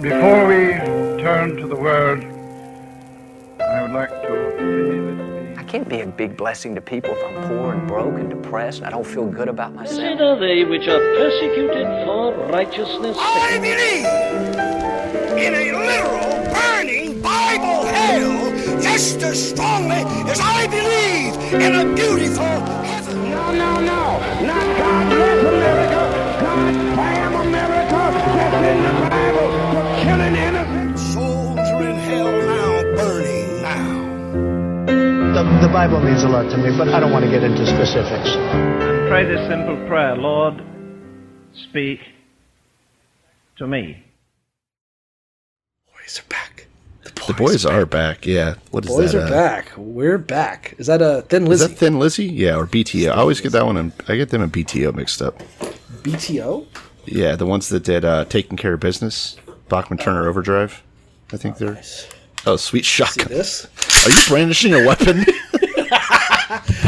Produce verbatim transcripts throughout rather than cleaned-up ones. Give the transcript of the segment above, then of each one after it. Before we turn to the Word, I would like to... I can't be a big blessing to people if I'm poor and broke and depressed and I don't feel good about myself. Blessed are they which are persecuted for righteousness' sake. I believe in a literal, burning Bible hell just as strongly as I believe in a beautiful heaven. No, no, no. Not God bless America. God damn America. That's in the Bible. Souls are in hell now, burning now. The, the Bible means a lot to me, but I don't want to get into specifics. Pray this simple prayer, Lord, speak to me. Boys are back. The boys, the boys are back. back, yeah. What is boys that? Boys are uh, back. We're back. Is that a Thin Lizzy? Is that Thin Lizzy? Yeah, or B T O. I always get that one. In, I get them in B T O mixed up. B T O? Yeah, the ones that did uh, Taking Care of Business. Bachman Turner Overdrive, I think oh, they're. Nice. Oh, sweet shotgun! See this? Are you brandishing a weapon?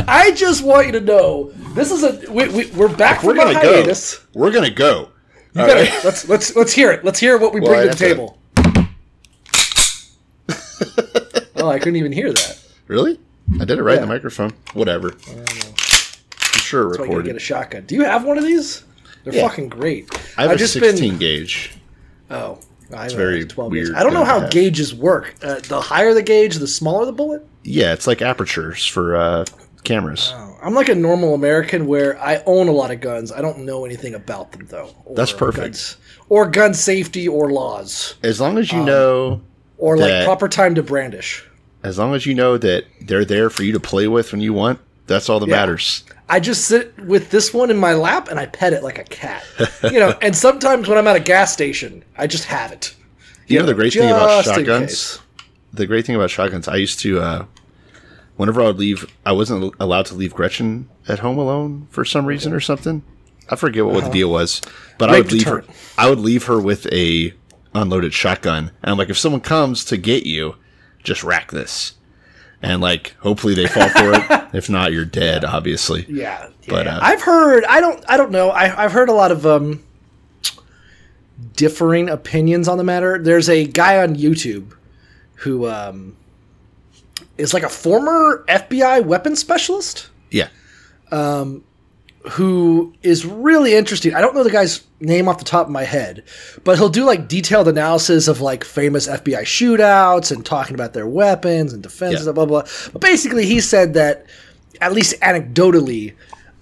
I just want you to know this is a. We, we, we're back if from we're gonna a hiatus. Go, we're gonna go. You gotta, right. Let's let's let's hear it. Let's hear what we well, bring I to the table. To... oh, I couldn't even hear that. Really? I did it right yeah. in the microphone. Whatever. I don't know. I'm sure it recorded. Get a shotgun. Do you have one of these? They're yeah. fucking great. I have I've a just sixteen been... gauge. Oh. I it's very weird. I don't know how gauges work. Uh, the higher the gauge, the smaller the bullet? Yeah, it's like apertures for uh, cameras. Oh, I'm like a normal American where I own a lot of guns. I don't know anything about them, though. Or that's perfect. Guns, or gun safety or laws. As long as you um, know... Or that, like proper time to brandish. As long as you know that they're there for you to play with when you want, that's all that yeah. matters. I just sit with this one in my lap and I pet it like a cat, you know. And sometimes when I'm at a gas station, I just have it. You, you know, know the great thing about shotguns. The great thing about shotguns, I used to, uh, whenever I would leave, I wasn't allowed to leave Gretchen at home alone for some reason or something. I forget what, uh-huh. what the deal was, but Rigged I would leave her. I would leave her with a unloaded shotgun, and I'm like, if someone comes to get you, just rack this. And, like, hopefully they fall for it. If not, you're dead, obviously. Yeah. yeah. But uh, I've heard, I don't I don't know, I, I've heard a lot of um, differing opinions on the matter. There's a guy on YouTube who um, is, like, a former F B I weapons specialist. Yeah. Um, who is really interesting. I don't know the guy's name off the top of my head, but he'll do like detailed analysis of like famous F B I shootouts and talking about their weapons and defenses, yeah. blah, blah, blah. But basically he said that, at least anecdotally,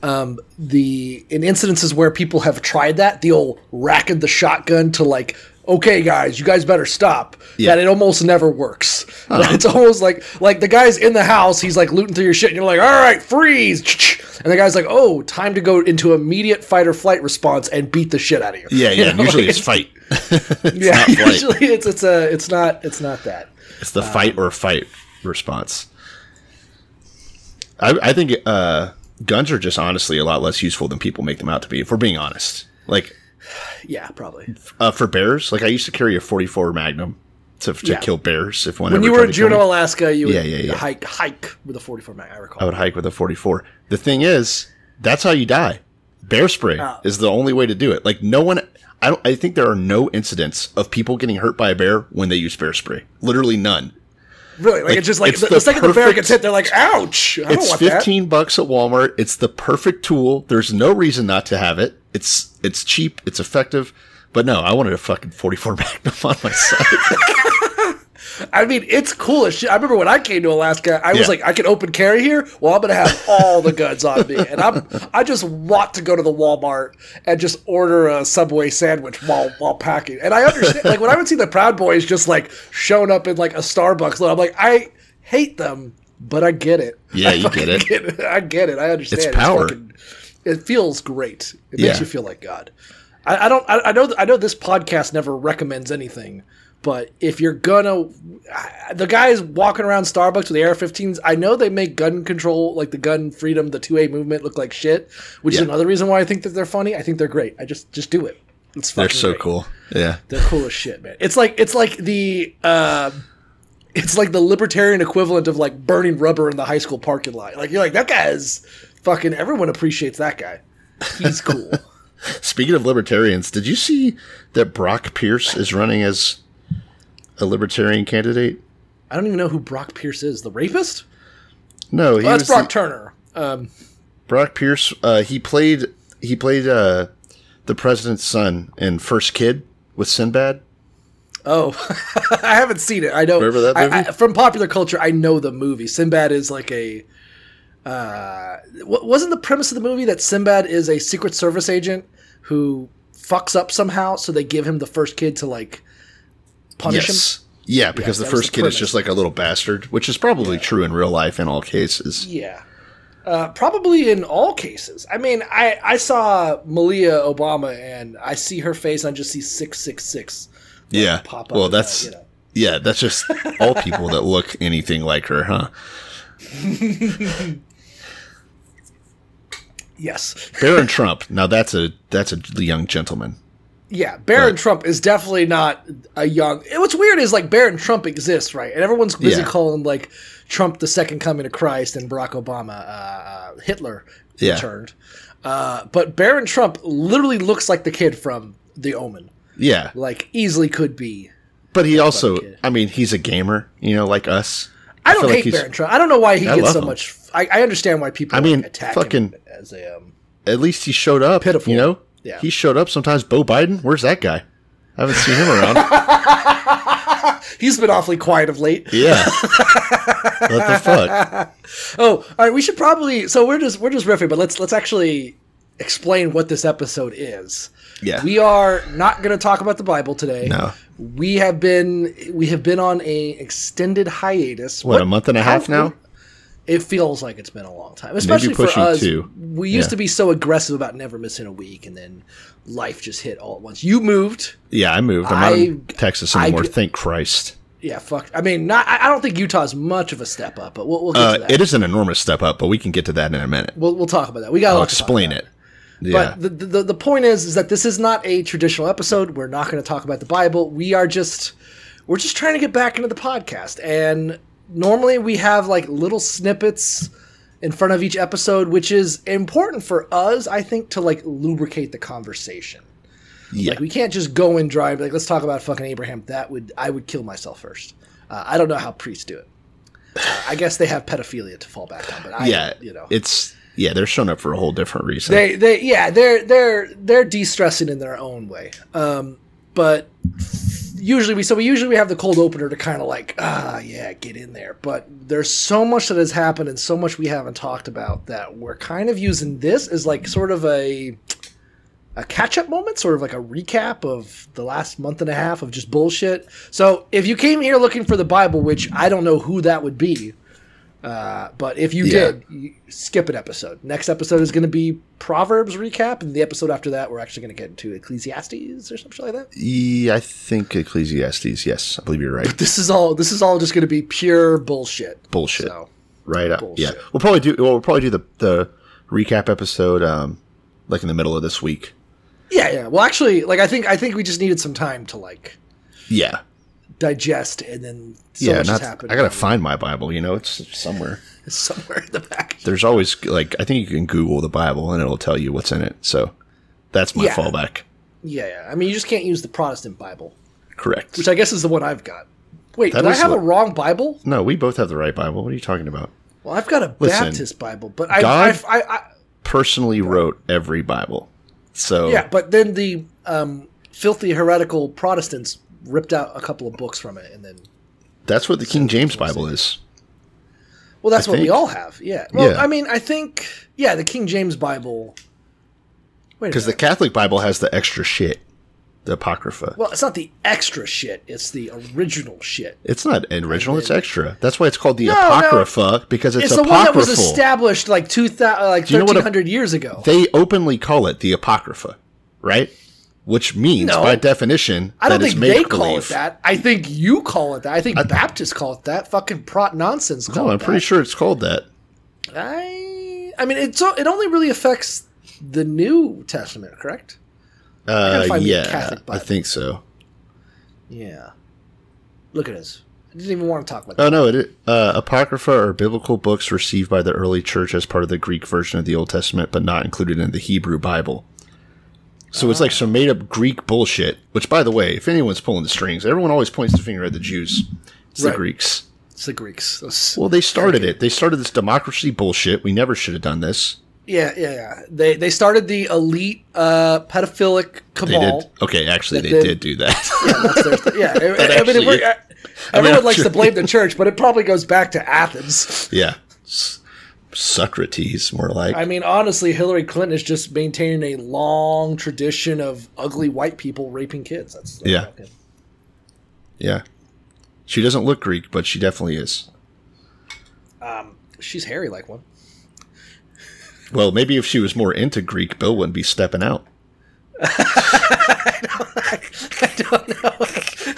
um, the in incidences where people have tried that, the old racking the shotgun to like, okay, guys, you guys better stop, yeah. that it almost never works. Uh-huh. That it's almost like, like the guy's in the house, he's like looting through your shit, and you're like, all right, freeze. And the guy's like, oh, time to go into immediate fight or flight response and beat the shit out of you. Yeah, yeah, you know? Usually like, it's fight. it's yeah, not flight. Usually it's, it's, a, it's, not, it's not that. It's the um, fight or fight response. I, I think uh, guns are just honestly a lot less useful than people make them out to be, if we're being honest. Like, yeah, probably. Uh, for bears, like I used to carry a forty-four Magnum to, to yeah. kill bears. If one when you were in Juneau, Alaska, you yeah, would yeah, yeah. hike hike with a forty-four Magnum. I recall. I would hike with a forty-four. The thing is, that's how you die. Bear spray uh, is the only way to do it. Like no one, I don't. I think there are no incidents of people getting hurt by a bear when they use bear spray. Literally none. Really, like, like it's just like it's the, the, the second perfect, the bear gets hit, they're like, "Ouch!" I don't it's want fifteen that. bucks at Walmart. It's the perfect tool. There's no reason not to have it. It's it's cheap. It's effective. But no, I wanted a fucking forty-four Magnum on my side. I mean, it's cool as shit. I remember when I came to Alaska, I yeah. was like, "I can open carry here." Well, I'm gonna have all the guns on me, and I'm I just want to go to the Walmart and just order a Subway sandwich while while packing. And I understand, like when I would see the Proud Boys just like showing up in like a Starbucks, I'm like, I hate them, but I get it. Yeah, I you get it. get it. I get it. I understand. It's power. It's fucking, it feels great. It yeah. makes you feel like God. I, I don't. I, I know. I know this podcast never recommends anything, but if you're gonna, the guys walking around Starbucks with the A R fifteens, I know they make gun control, like the gun freedom, the two A movement, look like shit, which yeah. is another reason why I think that they're funny. I think they're great. I just just do it. It's fucking. They're so great. Cool. Yeah. They're cool as shit, man. It's like it's like the. Uh, It's like the libertarian equivalent of like burning rubber in the high school parking lot. Like you're like, that guy is fucking, everyone appreciates that guy. He's cool. Speaking of libertarians, did you see that Brock Pierce is running as a libertarian candidate? I don't even know who Brock Pierce is. The rapist? No, he oh, that's was Brock the, Turner. Um, Brock Pierce. Uh, he played. He played uh, the president's son in First Kid with Sinbad. Oh, I haven't seen it. I know. Remember that movie? I, I, from popular culture, I know the movie. Sinbad is like a. Uh, wasn't the premise of the movie that Sinbad is a Secret Service agent who fucks up somehow, so they give him the first kid to like punish yes. him? Yeah, because yeah, the first the kid premise. is just like a little bastard, which is probably yeah. true in real life in all cases. Yeah, uh, probably in all cases. I mean, I, I saw Malia Obama, and I see her face, and I just see six six six Yeah, pop up well, that's uh, you know. yeah, that's just all people that look anything like her, huh? Yes. Barron Trump. Now that's a that's a young gentleman. Yeah, Barron but, Trump is definitely not a young. What's weird is like Barron Trump exists, right? And everyone's busy yeah. calling like Trump the second coming of Christ and Barack Obama, uh, Hitler yeah. returned. Uh, but Barron Trump literally looks like the kid from The Omen. Yeah, like easily could be. But he also, I mean, he's a gamer, you know, like us. I don't I hate like Barron Trump. I don't know why he I gets so him. much. I, I understand why people I mean, attack fucking, him as a. Um, at least he showed up. Pitiful. You know? Yeah. He showed up sometimes. Bo Biden? Where's that guy? I haven't seen him around. He's been awfully quiet of late. Yeah. What the fuck? Oh, all right. We should probably. So we're just we're just riffing, but let's let's actually explain what this episode is. Yeah. We are not going to talk about the Bible today. No. We have been we have been on a extended hiatus. What, what a month and a half now? We, it feels like it's been a long time, especially for us. Two. We used yeah. to be so aggressive about never missing a week, and then life just hit all at once. You moved. Yeah, I moved. I'm I, not in Texas anymore. I, Thank Christ. Yeah, fuck. I mean, not. I don't think Utah's much of a step up, but we'll, we'll get uh, to that. It is an enormous step up, but we can get to that in a minute. We'll, we'll talk about that. We got. I'll explain it. Yeah. But the, the the point is is that this is not a traditional episode. We're not going to talk about the Bible. We are just we're just trying to get back into the podcast. And normally we have like little snippets in front of each episode, which is important for us, I think, to like lubricate the conversation. Yeah. Like we can't just go and drive like let's talk about fucking Abraham. That would I would kill myself first. Uh, I don't know how priests do it. Uh, I guess they have pedophilia to fall back on, but I yeah, you know. It's Yeah, they're showing up for a whole different reason. They, they, yeah, they're they're they're de-stressing in their own way. Um, but usually we so we usually we have the cold opener to kind of like ah yeah get in there. But there's so much that has happened and so much we haven't talked about that we're kind of using this as like sort of a a catch-up moment, sort of like a recap of the last month and a half of just bullshit. So if you came here looking for the Bible, which I don't know who that would be. Uh, but if you yeah. did, you skip an episode. Next episode is going to be Proverbs recap, and the episode after that, we're actually going to get into Ecclesiastes or something like that. Yeah, I think Ecclesiastes. Yes, I believe you're right. But this is all. This is all just going to be pure bullshit. Bullshit. So, right up. Bullshit. Yeah, we'll probably do. Well, we'll probably do the the recap episode, um, like in the middle of this week. Yeah, yeah. Well, actually, like I think I think we just needed some time to like. Yeah. Digest and then so yeah, much not, has happened. I gotta find my Bible. You know, it's somewhere. It's somewhere in the back. There's always like I think you can Google the Bible and it'll tell you what's in it. So that's my yeah. fallback. Yeah, yeah. I mean, you just can't use the Protestant Bible. Correct. Which I guess is the one I've got. Wait, that do I have what, a wrong Bible? No, we both have the right Bible. What are you talking about? Well, I've got a Listen, Baptist Bible, but I, God I, I, I personally God. wrote every Bible. So yeah, but then the um, filthy heretical Protestants. Ripped out a couple of books from it, and then that's what the King James Bible is. Well, that's what we all have. Yeah. Well, yeah. I mean, I think yeah, the King James Bible. Because the Catholic Bible has the extra shit, the Apocrypha. Well, it's not the extra shit; it's the original shit. It's not original; then, it's extra. That's why it's called the no, Apocrypha no. because it's, it's the one that was established like two thousand, like thirteen hundred years ago. They openly call it the Apocrypha, right? Which means, no, by definition, I don't that think it's they call believe. it that. I think you call it that. I think I, Baptists call it that. Fucking prot nonsense. Call no, it I'm that. pretty sure it's called that. I, I mean, it's it only really affects the New Testament, correct? Uh, I yeah, I think so. Yeah, look at us. I didn't even want to talk about. Oh that. no, it uh, Apocrypha are biblical books received by the early church as part of the Greek version of the Old Testament, but not included in the Hebrew Bible. So it's like some made-up Greek bullshit, which, by the way, if anyone's pulling the strings, everyone always points the finger at the Jews. It's right. the Greeks. It's the Greeks. Those well, they started freaking. it. They started this democracy bullshit. We never should have done this. Yeah, yeah, yeah. They, they started the elite uh, pedophilic cabal. They did. Okay, actually, they then, did do that. Yeah, that's their, yeah. that I, I mean, we're, I, everyone I mean, likes sure. to blame the church, but it probably goes back to Athens. Yeah. Socrates, more like. I mean, honestly, Hillary Clinton is just maintaining a long tradition of ugly white people raping kids. That's, that's yeah, okay. yeah. She doesn't look Greek, but she definitely is. Um, she's hairy like one. Well, maybe if she was more into Greek, Bill wouldn't be stepping out. I, don't, I don't know.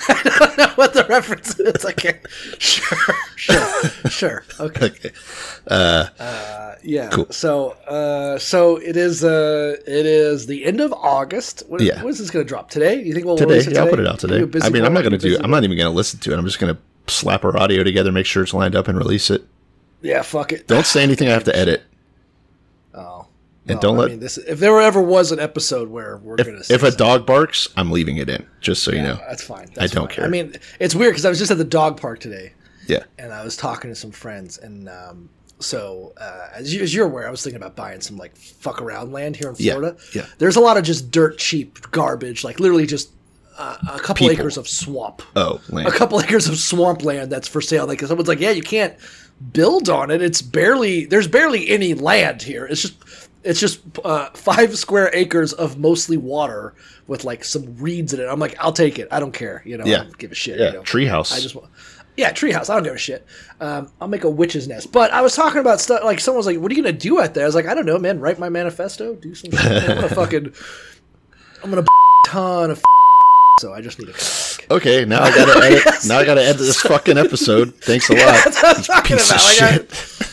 I don't know what the reference is. I can't. Sure, sure, sure. Okay. okay. Uh, uh, yeah. Cool. So, uh, so it is. Uh, it is the end of August. What, yeah. When is this going to drop today? You think we'll today, release it today? Yeah, I'll put it out today. I mean, I'm not going to do. I'm not even going to listen to it. I'm just going to slap our audio together, make sure it's lined up, and release it. Yeah. Fuck it. Don't say anything. I have to edit. Oh. And no, don't let I mean, this, if there ever was an episode where we're going to if a something. dog barks, I'm leaving it in, just so yeah, you know. That's fine. That's I don't fine. care. I mean, it's weird because I was just at the dog park today. Yeah. And I was talking to some friends, and um, so uh, as, you, as you're aware, I was thinking about buying some like fuck around land here in Florida. Yeah. yeah. There's a lot of just dirt cheap garbage, like literally just uh, a couple People. acres of swamp. Oh, land. A couple acres of swamp land that's for sale. Like someone's like, yeah, you can't build on it. It's barely there's barely any land here. It's just. It's just uh, five square acres of mostly water with like some reeds in it. I'm like, I'll take it. I don't care. You know, yeah. I don't give a shit. Yeah, you know? Treehouse. I just want, yeah, treehouse. I don't give a shit. Um, I'll make a witch's nest. But I was talking about stuff. Like someone was like, "What are you gonna do out there?" I was like, "I don't know, man. Write my manifesto. Do some shit. I'm gonna fucking. I'm gonna a ton of. So I just need a. Okay, now I gotta edit. Now I gotta edit this fucking episode. Thanks a lot. Yeah, that's what I was talking piece about. Of like, shit. I,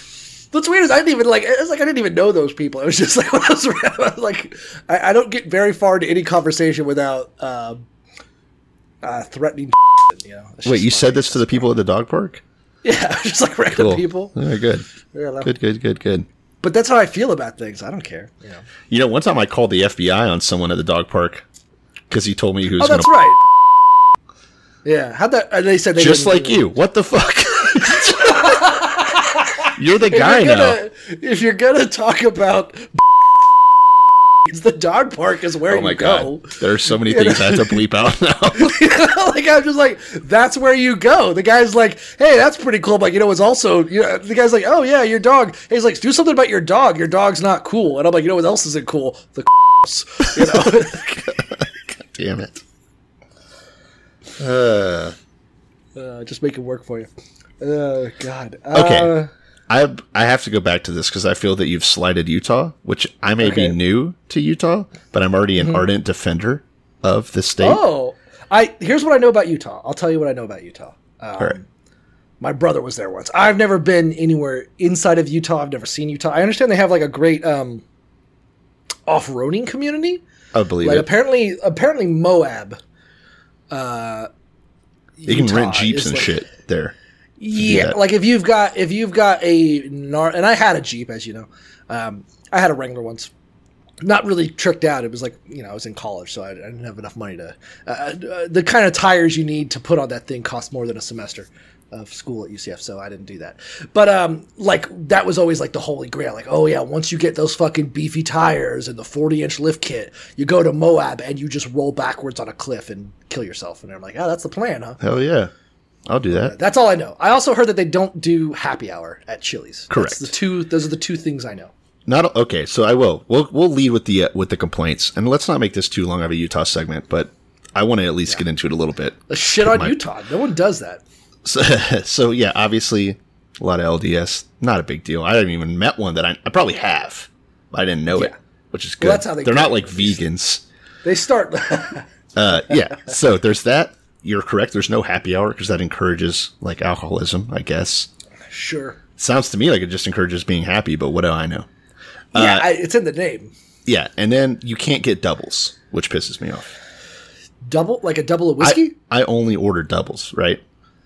What's weird is I didn't even like. It's like I didn't even know those people. It was just like when I was around, I was like, I, I don't get very far into any conversation without um, uh, threatening. You know. Wait, you funny. said this to the people at the dog park? Yeah, just like regular cool. people. Oh, good. Yeah, good, good, good, good. But that's how I feel about things. I don't care. You know. You know, one time I called the F B I on someone at the dog park because he told me who's. Oh, that's gonna right. Yeah, how that? And they said they just like you. What the fuck? You're the guy if you're gonna, now. If you're gonna talk about, the dog park is where oh my you go. God. There are so many things I have to bleep out now. You know, like I'm just like, that's where you go. The guy's like, hey, that's pretty cool. But like, you know, it's also you know, the guy's like, oh yeah, your dog. Hey, he's like, do something about your dog. Your dog's not cool. And I'm like, you know what else isn't cool? The you know. God damn it. Uh, uh, just make it work for you. Oh uh, God. Okay. Uh, I I have to go back to this because I feel that you've slighted Utah, which I may okay. be new to Utah, but I'm already an mm-hmm. ardent defender of the state. Oh, I here's what I know about Utah. I'll tell you what I know about Utah. Um, All right. My brother was there once. I've never been anywhere inside of Utah. I've never seen Utah. I understand they have like a great um, off-roading community. I believe like, it. Apparently, apparently Moab. Uh, you can rent Jeeps and like, shit there. Yeah, like if you've got if you've got a nar- and I had a Jeep, as you know, um, I had a Wrangler once, not really tricked out. It was like you know I was in college, so I, I didn't have enough money to. Uh, uh, the kind of tires you need to put on that thing cost more than a semester of school at U C F, so I didn't do that. But um, like that was always like the holy grail. Like oh yeah, once you get those fucking beefy tires and the forty inch lift kit, you go to Moab and you just roll backwards on a cliff and kill yourself. And I'm like, oh, that's the plan, huh? Hell yeah. I'll do that. That's all I know. I also heard that they don't do happy hour at Chili's. Correct. That's the two, those are the two things I know. Not okay. So I will. We'll we'll lead with the uh, with the complaints, and let's not make this too long of a Utah segment. But I want to at least yeah. get into it a little bit. Let's shit on my, Utah. No one does that. So, so yeah, obviously a lot of L D S. Not a big deal. I haven't even met one that I I probably have. But I didn't know yeah. it, which is good. Well, that's how they They're not like vegans. They start. uh, yeah. So there's that. You're correct. There's no happy hour because that encourages like alcoholism, I guess. Sure. Sounds to me like it just encourages being happy, but what do I know? Yeah, uh, I, it's in the name. Yeah, and then you can't get doubles, which pisses me off. Double? Like a double of whiskey? I, I only order doubles, right?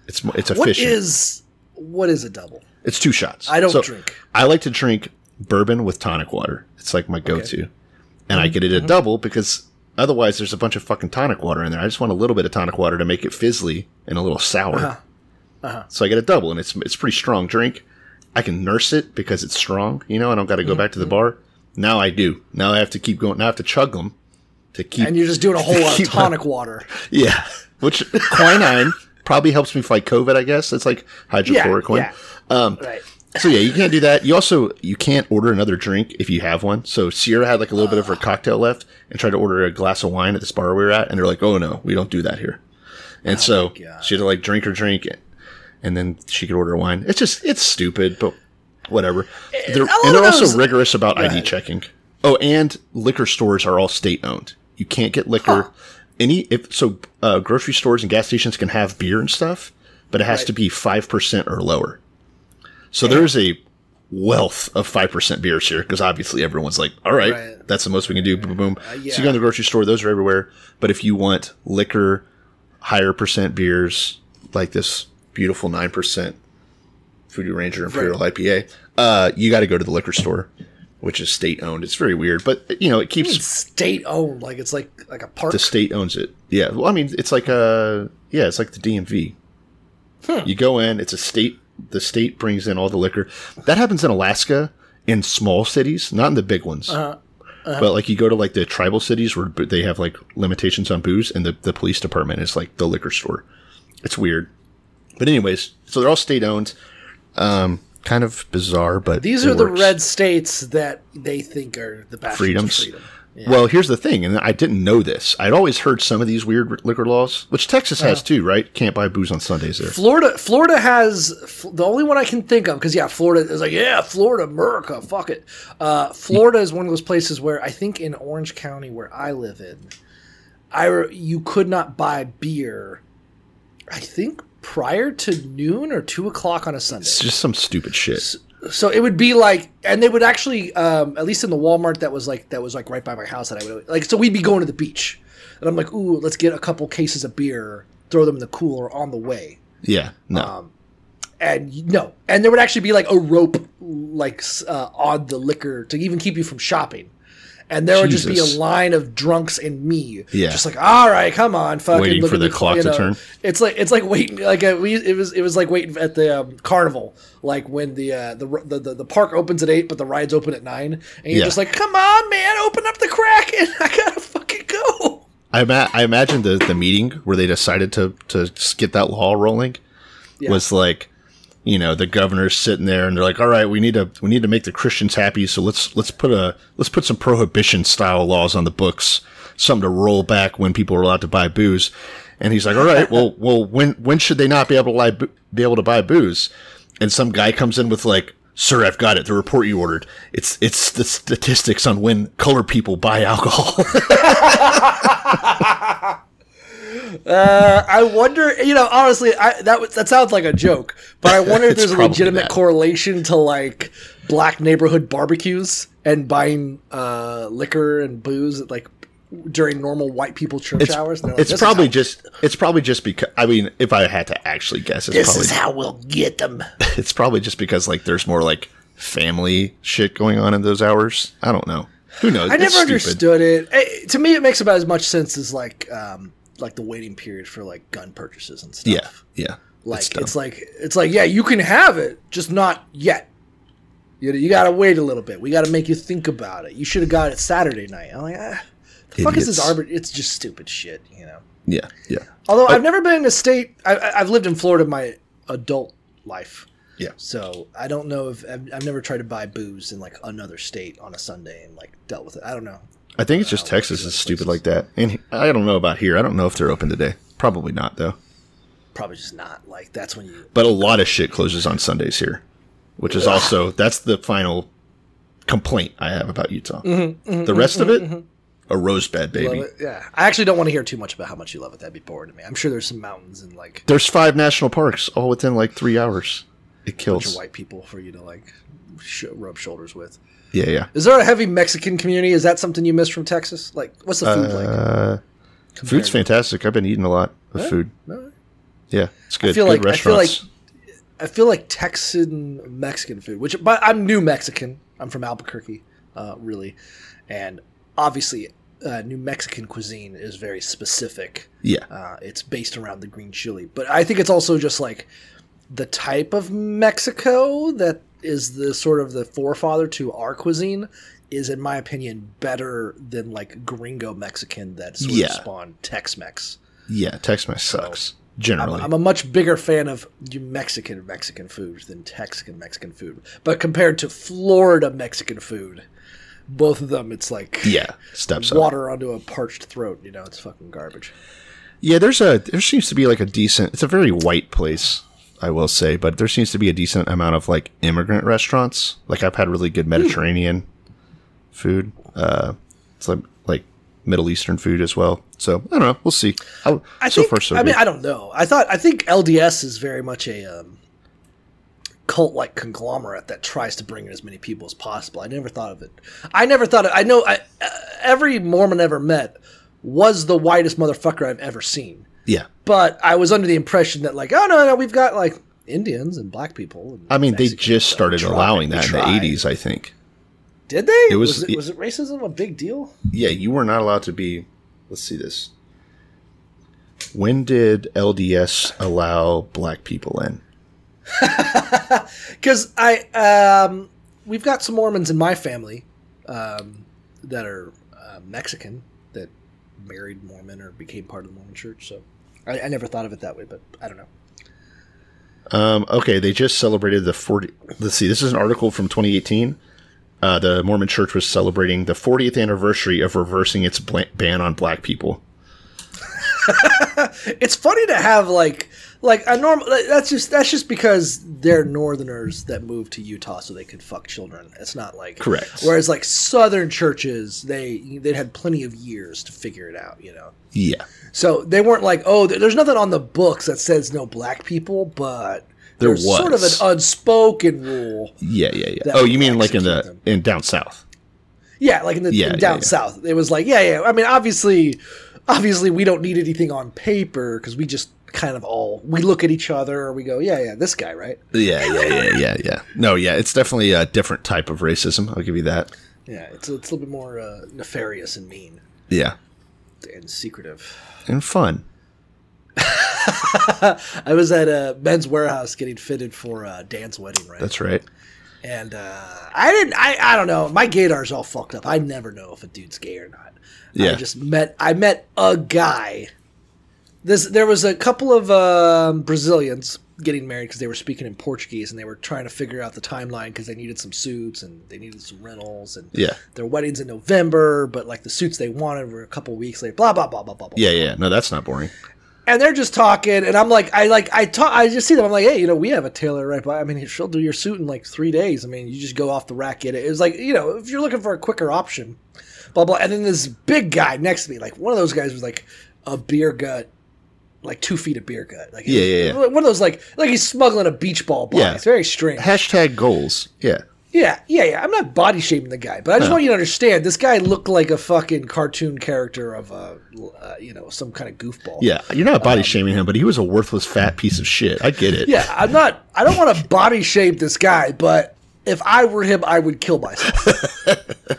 It's it's efficient. What is, what is a double? It's two shots. I don't so drink. I like to drink bourbon with tonic water. It's like my go-to. Okay. And mm-hmm. I get it a double because Otherwise, there's a bunch of fucking tonic water in there. I just want a little bit of tonic water to make it fizzly and a little sour. Uh-huh. Uh-huh. So I get a double, and it's it's a pretty strong drink. I can nurse it because it's strong. You know, I don't got to go mm-hmm. back to the bar. Now I do. Now I have to keep going. Now I have to chug them to keep. And you're just doing a whole lot of tonic water. Yeah, which quinine probably helps me fight COVID. I guess it's like hydrochloroquine. Yeah, yeah. Um, right. So yeah, you can't do that. You also you can't order another drink if you have one. So Sierra had like a little uh, bit of her cocktail left and tried to order a glass of wine at this bar we were at, and they're like, "Oh no, we don't do that here." And oh so she had to like drink her drink, and then she could order wine. It's just it's stupid, but whatever. They're, and they're also rigorous about I D checking. Oh, and liquor stores are all state owned. You can't get liquor. Huh. Any if so, uh, grocery stores and gas stations can have beer and stuff, but it has right. to be five percent or lower. So yeah. there's a wealth of five percent beers here because obviously everyone's like, all right, right, that's the most we can do. Boom, boom, boom. Uh, yeah. So you go to the grocery store. Those are everywhere. But if you want liquor, higher percent beers like this beautiful nine percent Voodoo Ranger Imperial right. I P A, uh, you got to go to the liquor store, which is state owned. It's very weird. But, you know, it keeps state owned like it's like like a park. The state owns it. Yeah. Well, I mean, it's like a yeah, it's like the D M V. Hmm. You go in. It's a state. The state brings in all the liquor. That happens in Alaska in small cities, not in the big ones. Uh-huh. Uh-huh. But like you go to like the tribal cities where they have like limitations on booze, and the, the police department is like the liquor store. It's weird. But anyways, so they're all state owned. Um, kind of bizarre, but these are the red states that they think are the bastions freedoms. Of freedom. Yeah. Well, here's the thing, and I didn't know this. I'd always heard some of these weird liquor laws, which Texas has uh, too, right? Can't buy booze on Sundays there. Florida, Florida has – the only one I can think of because, yeah, Florida is like, yeah, Florida, America, fuck it. Uh, Florida is one of those places where I think in Orange County where I live in, I, you could not buy beer, I think, prior to noon or two o'clock on a Sunday. It's just some stupid shit. So, So it would be like, and they would actually, um, at least in the Walmart that was like that was like right by my house that I would like. So we'd be going to the beach, and I'm like, ooh, let's get a couple cases of beer, throw them in the cooler on the way. Yeah, no, um, and no, and there would actually be like a rope like uh, on the liquor to even keep you from shopping, and there Jesus. would just be a line of drunks and me, yeah, just like, all right, come on, fucking waiting for the me, clock to know. turn. It's like it's like waiting like a, we it was it was like waiting at the um, carnival. Like when the, uh, the the the park opens at eight, but the rides open at nine, and you're yeah. just like, "Come on, man, open up the Kraken! I gotta fucking go." I ma- I imagine the the meeting where they decided to to get that law rolling yeah. was like, you know, the governor's sitting there, and they're like, "All right, we need to we need to make the Christians happy, so let's let's put a let's put some prohibition style laws on the books, something to roll back when people are allowed to buy booze." And he's like, "All right, well, well, when when should they not be able to lie, be able to buy booze?" And some guy comes in with like, "Sir, I've got it. The report you ordered. It's it's the statistics on when colored people buy alcohol." uh, I wonder. You know, honestly, I, that that sounds like a joke, but I wonder if there's a legitimate that. correlation to like black neighborhood barbecues and buying uh, liquor and booze at like. During normal white people church it's, hours, like, it's probably just it's probably just because I mean, if I had to actually guess, it's this probably, is how we'll get them. It's probably just because like there's more like family shit going on in those hours. I don't know. Who knows? I it's never stupid. understood it. it. To me, it makes about as much sense as like um, like the waiting period for like gun purchases and stuff. Yeah, yeah. Like it's, it's like it's like yeah, you can have it, just not yet. You know, you got to wait a little bit. We got to make you think about it. You should have got it Saturday night. I'm like. Ah. The fuck is this arbit? It's just stupid shit, you know. Yeah, yeah. Although but, I've never been in a state. I, I've lived in Florida my adult life. Yeah. So I don't know if I've, I've never tried to buy booze in like another state on a Sunday and like dealt with it. I don't know. I think it's just Texas is stupid like that, and I don't know about here. I don't know if they're open today. Probably not though. Probably just not. Like that's when you. But a lot of shit closes on Sundays here, which is also that's the final complaint I have about Utah. Mm-hmm, mm-hmm, the rest mm-hmm, of it. Mm-hmm. A rose bed, baby. Yeah, I actually don't want to hear too much about how much you love it. That'd be boring to me. I'm sure there's some mountains and like. There's five national parks all within like three hours. It kills. A bunch of white people for you to like sh- rub shoulders with. Yeah, yeah. Is there a heavy Mexican community? Is that something you miss from Texas? Like, what's the food uh, like? Food's fantastic. I've been eating a lot of right? food. Right. Yeah, it's good. I feel good like restaurants. I feel like I feel like Texan Mexican food, which but I'm New Mexican. I'm from Albuquerque, uh, really, and obviously. uh, New Mexican cuisine is very specific. Yeah. Uh, it's based around the green chili. But I think it's also just like the type of Mexico that is the sort of the forefather to our cuisine is, in my opinion, better than like gringo Mexican that sort yeah. of spawned Tex Mex. Yeah, Tex Mex so sucks. Generally, I'm, I'm a much bigger fan of New Mexican Mexican food than Texan Mexican food. But compared to Florida Mexican food, both of them, it's like yeah, steps water up. Onto a parched throat. You know, it's fucking garbage. Yeah, there's a there seems to be like a decent. It's a very white place, I will say, but there seems to be a decent amount of like immigrant restaurants. Like I've had really good Mediterranean mm. food. Uh, it's like like Middle Eastern food as well. So I don't know. We'll see. I'll, I so think, far, so I good. mean, I don't know. I thought I think L D S is very much a um, cult-like conglomerate that tries to bring in as many people as possible. I never thought of it. I never thought of, I know I, uh, every Mormon I ever met was the whitest motherfucker I've ever seen. Yeah. But I was under the impression that like, oh no, no, we've got like Indians and black people. And I mean, Mexicans, they just started like, allowing that in the eighties, I think. Did they? It was, was, it, was it racism a big deal? Yeah, you were not allowed to be. Let's see this. When did L D S allow black people in? Because I, um, we've got some Mormons in my family um, that are uh, Mexican that married Mormon or became part of the Mormon Church. So I, I never thought of it that way, but I don't know. Um, okay, they just celebrated the forty. Let's see. This is an article from twenty eighteen. Uh, the Mormon Church was celebrating the fortieth anniversary of reversing its bl- ban on black people. It's funny to have like like a normal. That's just that's just because they're Northerners that moved to Utah so they could fuck children. It's not like correct. Whereas like Southern churches, they they had plenty of years to figure it out. You know. Yeah. So they weren't like, oh, there's nothing on the books that says no black people, but. There There's was sort of an unspoken rule. Yeah, yeah, yeah. Oh, you mean like in the them. in down south? Yeah, like in the yeah, in down yeah, yeah. south. It was like, yeah, yeah. I mean, obviously, obviously, we don't need anything on paper because we just kind of all we look at each other and we go, yeah, yeah, this guy, right? Yeah, yeah, yeah, yeah, yeah. No, yeah, it's definitely a different type of racism. I'll give you that. Yeah, it's it's a little bit more uh, nefarious and mean. Yeah, and secretive and fun. I was at a Men's Warehouse getting fitted for uh, Dan's wedding, right? That's right. And uh, I didn't. I, I don't know. My gaydar's all fucked up. I never know if a dude's gay or not. Yeah. I just met. I met a guy. This there was a couple of um, Brazilians getting married because they were speaking in Portuguese and they were trying to figure out the timeline because they needed some suits and they needed some rentals and yeah. their wedding's in November, but like the suits they wanted were a couple weeks later. Blah blah blah blah blah. Yeah, blah, yeah. No, that's not boring. And they're just talking, and I'm like, I like, I talk, I just see them. I'm like, hey, you know, we have a tailor right by. I mean, she'll do your suit in like three days. I mean, you just go off the rack, get it. It was like, you know, if you're looking for a quicker option, blah blah. And then this big guy next to me, like one of those guys was like a beer gut, like two feet of beer gut, like yeah, yeah, yeah. one of those like like he's smuggling a beach ball. By. Yeah, it's very strange. Hashtag goals. Yeah. Yeah, yeah, yeah. I'm not body shaming the guy, but I just no. want you to understand. This guy looked like a fucking cartoon character of a, uh, you know, some kind of goofball. Yeah, you're not body um, shaming him, but he was a worthless fat piece of shit. I get it. Yeah, I'm not. I don't want to body shame this guy, but if I were him, I would kill myself.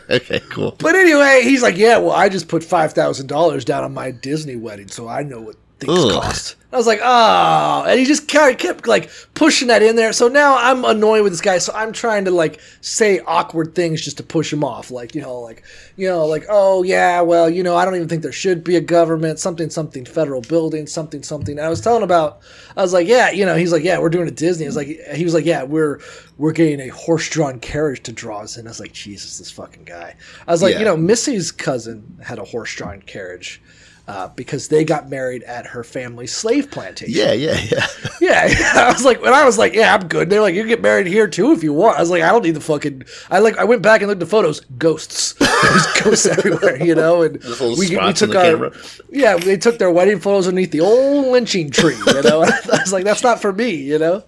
Okay, cool. But anyway, he's like, yeah, well, I just put five thousand dollars down on my Disney wedding, so I know what. Cost. I was like, oh, and he just kind of kept like pushing that in there. So now I'm annoyed with this guy. So I'm trying to like say awkward things just to push him off. Like, you know, like, you know, like, oh yeah, well, you know, I don't even think there should be a government, something, something, federal building, something, something. And I was telling about, I was like, yeah, you know, he's like, yeah, we're doing a Disney. It's like, he was like, yeah, we're, we're getting a horse-drawn carriage to draw us in. I was like, Jesus, this fucking guy. I was like, yeah. you know, Missy's cousin had a horse-drawn carriage. Uh, because they got married at her family's slave plantation. Yeah, yeah, yeah. yeah, yeah. I was like, and I was like, yeah, I'm good. They're like, you can get married here too if you want. I was like, I don't need the fucking. I like, I went back and looked at the photos. Ghosts. There's ghosts everywhere, you know. And we, we took our, camera. yeah, they took their wedding photos underneath the old lynching tree. You know, I was like, that's not for me, you know.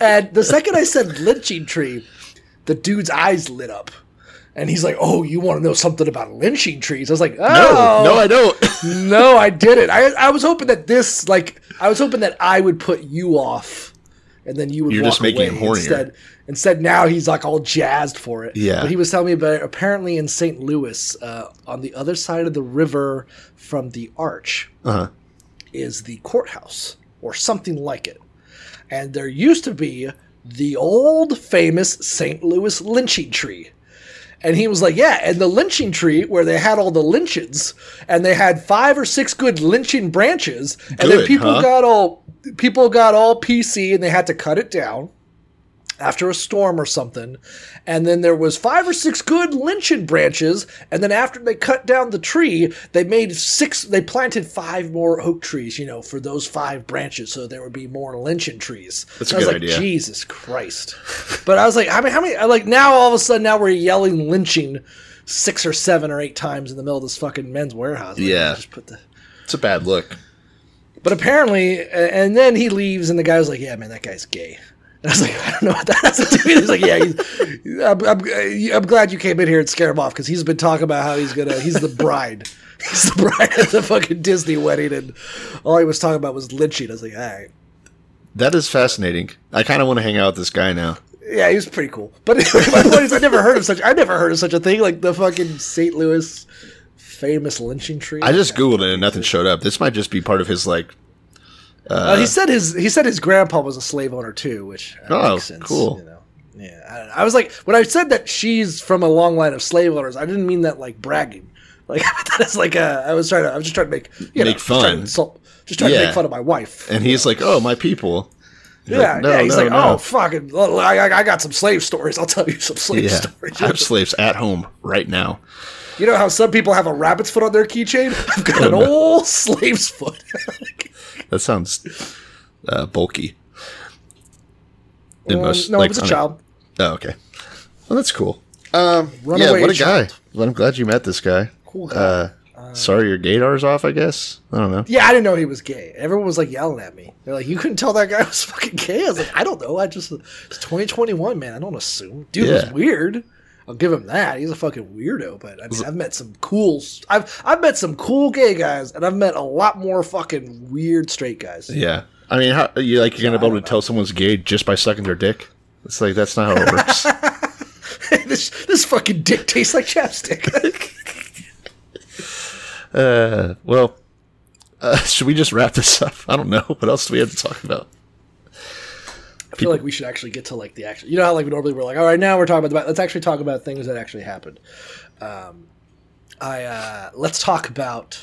And the second I said lynching tree, the dude's eyes lit up. And he's like, oh, you want to know something about lynching trees? I was like, oh. No, no, I don't. no, I didn't. I I was hoping that this, like, I was hoping that I would put you off and then you would You're walk just making away. Him hornier. Instead, instead, now he's like all jazzed for it. Yeah. But he was telling me about it. Apparently in Saint Louis, uh, on the other side of the river from the arch uh-huh. is the courthouse or something like it. And there used to be the old famous Saint Louis lynching tree. And he was like, yeah, and the lynching tree where they had all the lynchings, and they had five or six good lynching branches, and good, then people huh? got all people got all P C, and they had to cut it down after a storm or something. And then there was five or six good lynching branches, and then after they cut down the tree, they made six they planted five more oak trees, you know, for those five branches, so there would be more lynching trees. That's and a I was good like, idea. Jesus Christ. But I was like, I mean, how many like now all of a sudden now we're yelling lynching six or seven or eight times in the middle of this fucking men's warehouse. Like, yeah. Just put the It's a bad look. But apparently and then he leaves and the guy was like, yeah, man, that guy's gay. And I was like, I don't know what that has to do. He's like, yeah, he's, I'm, I'm, I'm glad you came in here and scared him off because he's been talking about how he's gonna, he's the bride, he's the bride at the fucking Disney wedding, and all he was talking about was lynching. I was like, all right, that is fascinating. I kind of want to hang out with this guy now. Yeah, he was pretty cool. But my point is, I never heard of such. I never heard of such a thing, like the fucking Saint Louis famous lynching tree. I just googled it and nothing showed up. This might just be part of his like. Uh, uh, he said his he said his grandpa was a slave owner too, which uh, oh, makes sense. Cool. You know? Yeah, I, don't know. I was like when I said that she's from a long line of slave owners, I didn't mean that like bragging. Like that's like a, I was trying to I was just trying to make you make know, fun, just trying to, insult, just trying yeah. to make fun of my wife. And he's know? like, "Oh, my people." You're yeah, like, no, yeah. He's no, like, no. "Oh, fucking, I, I got some slave stories. I'll tell you some slave yeah, stories. I have slaves at home right now." You know how some people have a rabbit's foot on their keychain? I've got an old slave's foot. That sounds uh, bulky. Um, most, no, like, it was a child. A, oh, okay. Well, that's cool. Um, yeah, what a child. guy. Well, I'm glad you met this guy. Cool guy. Uh, uh, sorry, your gaydar's off, I guess. I don't know. Yeah, I didn't know he was gay. Everyone was like yelling at me. They're like, you couldn't tell that guy was fucking gay? I was like, I don't know. I just It's twenty twenty-one, man. I don't assume. Dude, yeah. It was weird. I'll give him that. He's a fucking weirdo, but I mean, I've met some cool. I've I've met some cool gay guys, and I've met a lot more fucking weird straight guys. Yeah, I mean, how you like you're gonna be able to tell someone's gay just by sucking their dick? It's like that's not how it works. this this fucking dick tastes like chapstick. uh, well, uh, should we just wrap this up? I don't know what else do we have to talk about. I feel like we should actually get to like the actual. You know how like normally we're like, all right, now we're talking about. The, let's actually talk about things that actually happened. Um, I uh, let's talk about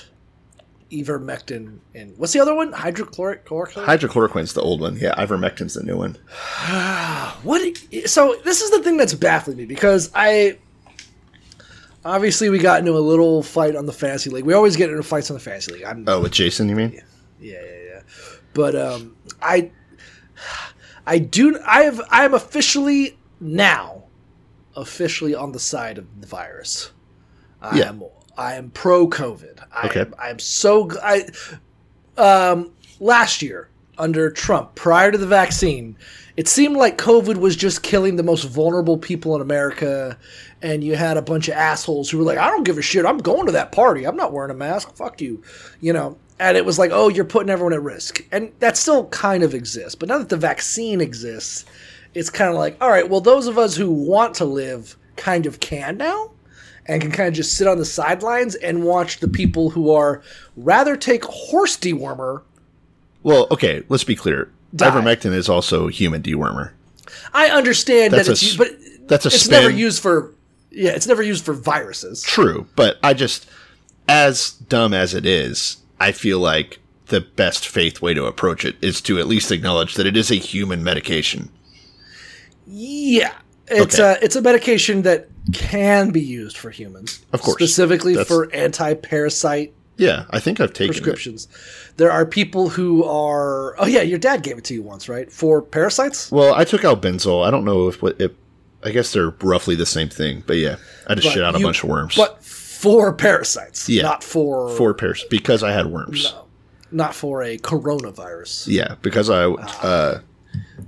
ivermectin and what's the other one? Hydrochloric chloroquine. Hydrochloroquine's the old one. Yeah, ivermectin's the new one. What? So this is the thing that's baffling me because I obviously we got into a little fight on the fantasy league. We always get into fights on the fantasy league. I'm, oh, with Jason, you mean? Yeah, yeah, yeah. yeah. But um, I. I do. I have. I am officially now, officially on the side of the virus. I yeah. am. I am pro COVID. I okay. am, I am so. I. Um. Last year under Trump, prior to the vaccine, it seemed like COVID was just killing the most vulnerable people in America, and you had a bunch of assholes who were like, "I don't give a shit. I'm going to that party. I'm not wearing a mask. Fuck you." You know. And it was like, oh, you're putting everyone at risk. And that still kind of exists. But now that the vaccine exists, it's kind of like, all right, well, those of us who want to live kind of can now and can kind of just sit on the sidelines and watch the people who are rather take horse dewormer. Well, okay, let's be clear. Die. Ivermectin is also human dewormer. I understand that's that it's used, but that's a it's spin. never used for yeah, it's never used for viruses. True, but I just as dumb as it is, I feel like the best faith way to approach it is to at least acknowledge that it is a human medication. Yeah. It's okay. a, it's a medication that can be used for humans. Of course. Specifically That's, for anti-parasite. Yeah. I think I've taken prescriptions. It. There are people who are, oh yeah, your dad gave it to you once, right? For parasites? Well, I took out benzol. I don't know if, if I guess they're roughly the same thing, but yeah, I just but shit out you, a bunch of worms. But For parasites, yeah, not for... For parasites, because I had worms. No, not for a coronavirus. Yeah, because I, uh,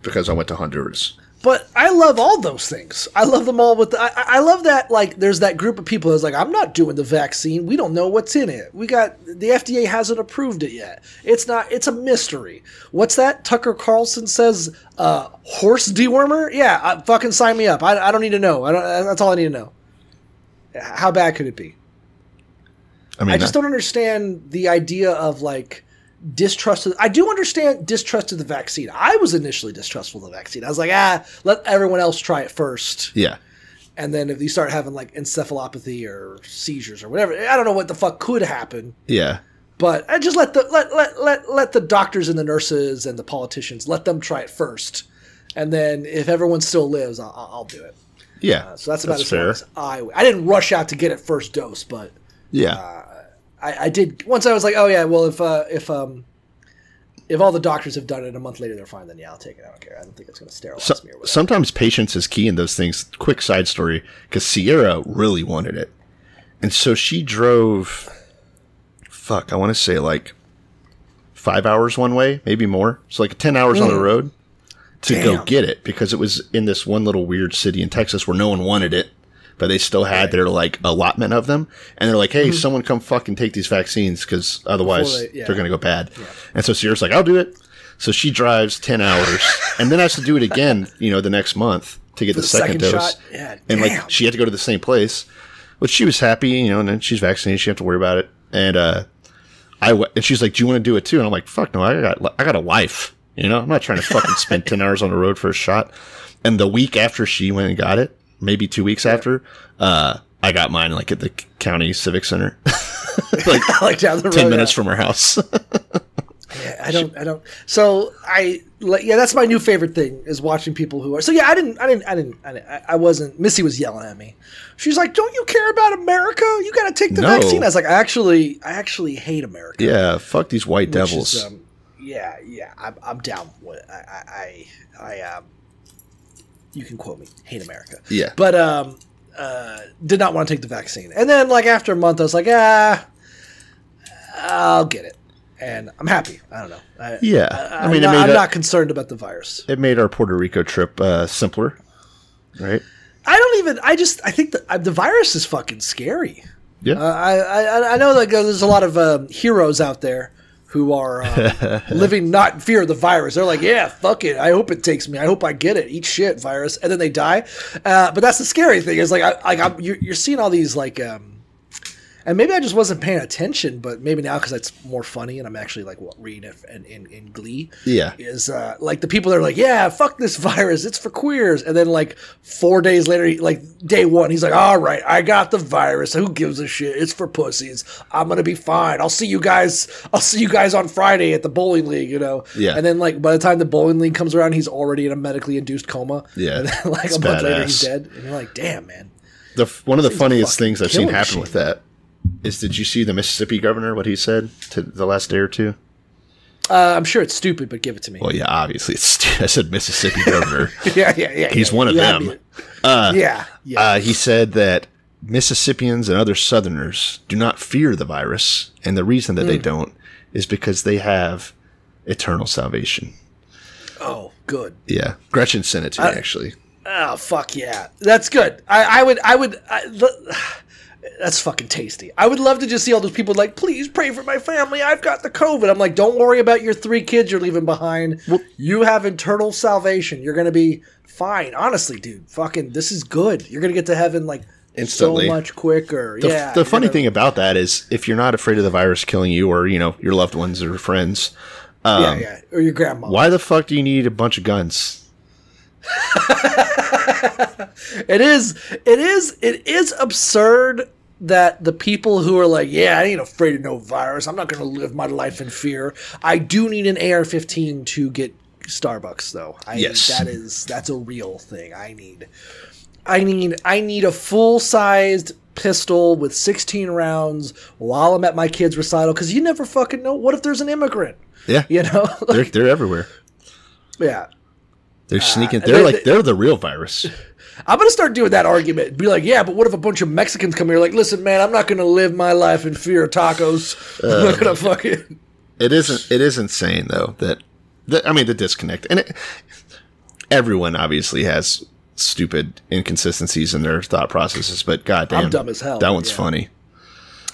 because I went to Honduras. But I love all those things. I love them all. With the, I, I love that, like, there's that group of people that's like, I'm not doing the vaccine. We don't know what's in it. We got, the F D A hasn't approved it yet. It's not, it's a mystery. What's that? Tucker Carlson says, uh, horse dewormer? Yeah, uh, fucking sign me up. I, I don't need to know. I don't, that's all I need to know. How bad could it be? I mean, I just I- don't understand the idea of, like, distrust. I do understand distrust of the vaccine. I was initially distrustful of the vaccine. I was like, ah, let everyone else try it first. Yeah. And then if you start having like encephalopathy or seizures or whatever, I don't know what the fuck could happen. Yeah. But I just let the let let let, let the doctors and the nurses and the politicians, let them try it first. And then if everyone still lives, I'll, I'll do it. Yeah. Uh, so that's about that's as fair. Long as I I didn't rush out to get it first dose, but yeah. Uh, I, I did once. I was like, "Oh yeah, well if uh, if um if all the doctors have done it, a month later they're fine. Then yeah, I'll take it. I don't care. I don't think it's going to sterilize so, me." Or whatever. Sometimes patience is key in those things. Quick side story, because Sierra really wanted it, and so she drove. Fuck, I want to say like five hours one way, maybe more. So like ten hours mm. on the road to Damn. go get it because it was in this one little weird city in Texas where no one wanted it. But they still had right. their, like, allotment of them. And they're like, hey, mm-hmm. someone come fucking take these vaccines because otherwise they, yeah. they're going to go bad. Yeah. And so Sierra's like, I'll do it. So she drives ten hours and then has to do it again, you know, the next month to get the, the second, second dose. Yeah, and, damn. like, she had to go to the same place. But she was happy, you know, and then she's vaccinated. She didn't have to worry about it. And uh, I w- and she's like, do you want to do it too? And I'm like, fuck no, I got I got a life. You know, I'm not trying to fucking spend ten hours on the road for a shot. And the week after she went and got it, maybe two weeks after, uh, I got mine like at the county civic center, like, like down the road, ten minutes yeah. from her house. yeah, I don't, I don't. So I, like, yeah, that's my new favorite thing is watching people who are. So yeah, I didn't, I didn't, I didn't, I, didn't, I wasn't. Missy was yelling at me. She's like, "Don't you care about America? You got to take the no. vaccine." I was like, "I actually, I actually hate America." Yeah, fuck these white Which devils. Is, um, yeah, yeah, I'm, I'm down with it. I, I, I, um. You can quote me. Hate America. Yeah. But um, uh, did not want to take the vaccine. And then, like, after a month, I was like, ah, I'll get it. And I'm happy. I don't know. I, yeah. I, I mean, not, it made I'm a, not concerned about the virus. It made our Puerto Rico trip uh, simpler, right? I don't even – I just – I think the, I, the virus is fucking scary. Yeah. Uh, I, I I know that there's a lot of um, heroes out there who are um, living not in fear of the virus. They're like, yeah, fuck it. I hope it takes me. I hope I get it. Eat shit, virus. And then they die. Uh, but that's the scary thing is like, I, like I'm, you're, you're seeing all these like, um, and maybe I just wasn't paying attention, but maybe now because it's more funny and I'm actually like what, reading it in, in, in glee. Yeah. Is uh, like the people that are like, yeah, fuck this virus. It's for queers. And then like four days later, like day one, he's like, all right, I got the virus. Who gives a shit? It's for pussies. I'm going to be fine. I'll see you guys. I'll see you guys on Friday at the bowling league, you know? Yeah. And then like by the time the bowling league comes around, he's already in a medically induced coma. Yeah. And then like it's a month badass. later, he's dead. And you're like, damn, man. The One of the funniest things I've seen happen shit. with that. Is did you see the Mississippi governor, what he said to the last day or two? Uh, I'm sure it's stupid, but give it to me. Well, yeah, obviously. It's stu- I said Mississippi governor. yeah, yeah, yeah. He's yeah, one of yeah, them. Uh, yeah. yeah. Uh, he said that Mississippians and other Southerners do not fear the virus, and the reason that mm. they don't is because they have eternal salvation. Oh, good. Yeah. Gretchen sent it to me, uh, actually. Oh, fuck yeah. That's good. I, I would – I would. I, the, That's fucking tasty. I would love to just see all those people like, please pray for my family. I've got the COVID. I'm like, don't worry about your three kids you're leaving behind. Well, you have eternal salvation. You're going to be fine. Honestly, dude, fucking, this is good. You're going to get to heaven like instantly. So much quicker. The, yeah. The funny gonna... thing about that is if you're not afraid of the virus killing you or, you know, your loved ones or friends. Um, yeah, yeah. Or your grandma. Why the fuck do you need a bunch of guns? It is. It is. It is absurd. That the people who are like, yeah, I ain't afraid of no virus. I'm not going to live my life in fear. I do need an A R fifteen to get Starbucks, though. I, yes, that is that's a real thing. I need, I need, I need a full sized pistol with sixteen rounds while I'm at my kid's recital because you never fucking know. What if there's an immigrant? Yeah, you know, like, they're they're everywhere. Yeah, they're sneaking. Uh, they're they, like they, they're the real virus. I'm going to start doing that argument. Be like, yeah, but what if a bunch of Mexicans come here? Like, listen, man, I'm not going to live my life in fear of tacos. I'm not going to fucking. It isn't. It is insane, though. That, that I mean, the disconnect, and it, everyone obviously has stupid inconsistencies in their thought processes, but goddamn, I'm dumb as hell. That one's yeah. funny.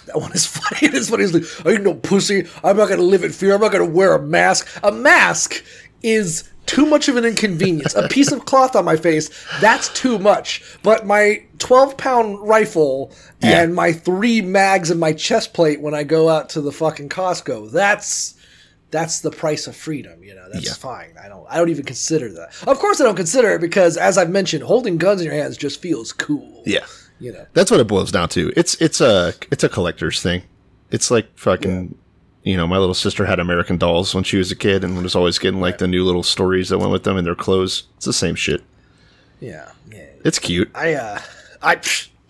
That one is funny. It is funny. It's like, I ain't no pussy. I'm not going to live in fear. I'm not going to wear a mask. A mask is too much of an inconvenience. A piece of cloth on my face, that's too much. But my twelve-pound rifle yeah. and my three mags and my chest plate when I go out to the fucking Costco, that's... that's the price of freedom, you know. That's yeah. fine. I don't I don't even consider that. Of course I don't consider it because, as I've mentioned, holding guns in your hands just feels cool. Yeah. You know. That's what it boils down to. It's it's a it's a collector's thing. It's like fucking yeah. you know, my little sister had American dolls when she was a kid and was always getting like right. the new little stories that went with them and their clothes. It's the same shit. Yeah. Yeah. It's cute. I uh I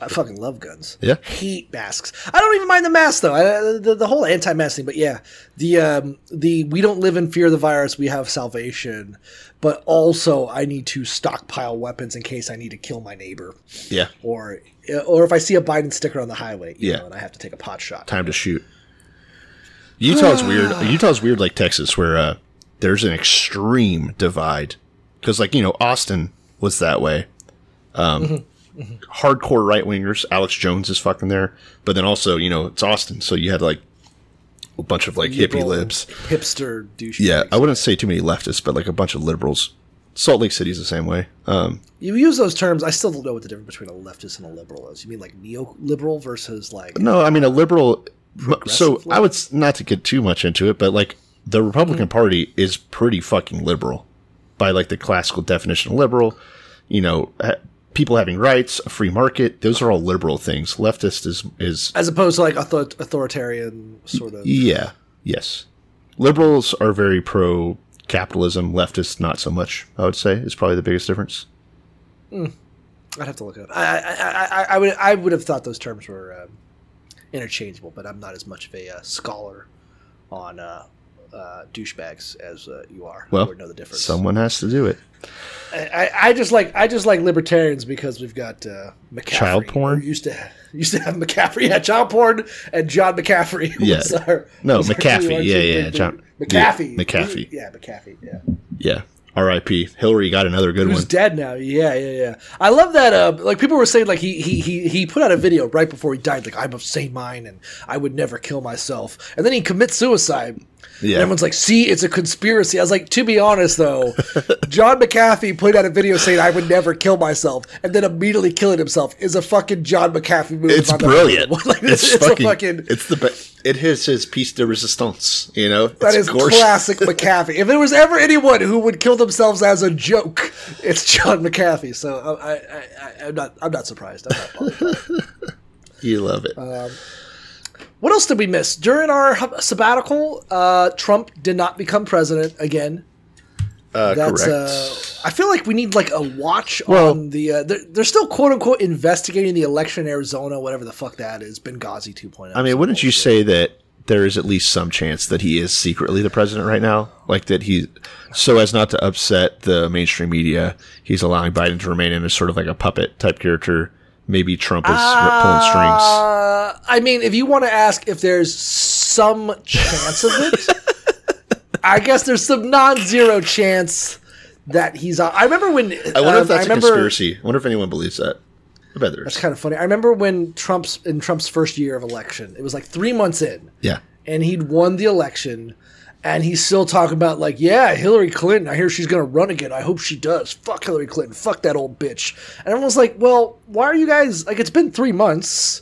I fucking love guns. Yeah. Hate masks. I don't even mind the mask, though. I, the, the whole anti-mask thing. But yeah, the um, the we don't live in fear of the virus. We have salvation. But also, I need to stockpile weapons in case I need to kill my neighbor. Yeah. Or or if I see a Biden sticker on the highway, you yeah. know, and I have to take a pot shot. Time to shoot. Utah's weird. Utah's weird like Texas, where uh, there's an extreme divide. Because, like, you know, Austin was that way. Um mm-hmm. Mm-hmm. Hardcore right wingers. Alex Jones is fucking there, but then also, you know, it's Austin, so you had like a bunch of like liberal hippie libs, hipster douchebags. Yeah, I wouldn't say too many leftists, but like a bunch of liberals. Salt Lake City's the same way. Um, you use those terms. I still don't know what the difference between a leftist and a liberal is. You mean like neoliberal versus like? No, I mean a liberal. So liberal? I would, not to get too much into it, but like the Republican mm-hmm. Party is pretty fucking liberal by like the classical definition of liberal. You know. People having rights, a free market, those are all liberal things. Leftist is... is as opposed to like author- authoritarian sort of... Yeah, yes. Liberals are very pro-capitalism. Leftists, not so much, I would say, is probably the biggest difference. Mm. I'd have to look it up. I, I, I, I, would, I would have thought those terms were um, interchangeable, but I'm not as much of a uh, scholar on uh, uh, douchebags as uh, you are. Well, I would know the difference. Someone has to do it. I, I just like I just like libertarians because we've got uh, McCaffrey. Child porn? We used to have, used to have McCaffrey. Yeah, child porn and John McCaffrey. Yeah. Was our, no, was McCaffrey. Our yeah, yeah. John, McCaffrey. Yeah, McCaffrey. Yeah, McCaffrey. Yeah. Yeah. R I P Hillary got another good Who's one. Who's dead now. Yeah, yeah, yeah. I love that. Uh, like people were saying, like he he he he put out a video right before he died, like I'm of sane mind and I would never kill myself, and then he commits suicide. Yeah. And everyone's like, see, it's a conspiracy. I was like, to be honest, though, John McAfee put out a video saying I would never kill myself and then immediately killing himself is a fucking John McAfee movie. It's brilliant. Like, it's it's, it's fucking, a fucking... It's the best. It is his piece de resistance, you know? It's that is gorgeous. Classic McAfee. If there was ever anyone who would kill themselves as a joke, it's John McAfee. So I, I, I, I'm not I'm not surprised. I'm not bothered. You love it. Um, What else did we miss? During our sabbatical, uh, Trump did not become president again. Uh, That's, correct. Uh, I feel like we need like a watch well, on the uh, – they're, they're still quote-unquote investigating the election in Arizona, whatever the fuck that is, Benghazi two point oh. I mean, wouldn't you shit. say that there is at least some chance that he is secretly the president right now? Like that he – so as not to upset the mainstream media, he's allowing Biden to remain in as sort of like a puppet type character. Maybe Trump is uh, pulling strings. I mean, if you want to ask if there's some chance of it, I guess there's some non-zero chance that he's on. I remember when... I wonder um, if that's I a remember, conspiracy. I wonder if anyone believes that. I bet there is. That's kind of funny. I remember when Trump's in Trump's first year of election, it was like three months in. Yeah. And he'd won the election. And he's still talking about, like, yeah, Hillary Clinton, I hear she's going to run again. I hope she does. Fuck Hillary Clinton. Fuck that old bitch. And everyone's like, well, why are you guys – like, it's been three months.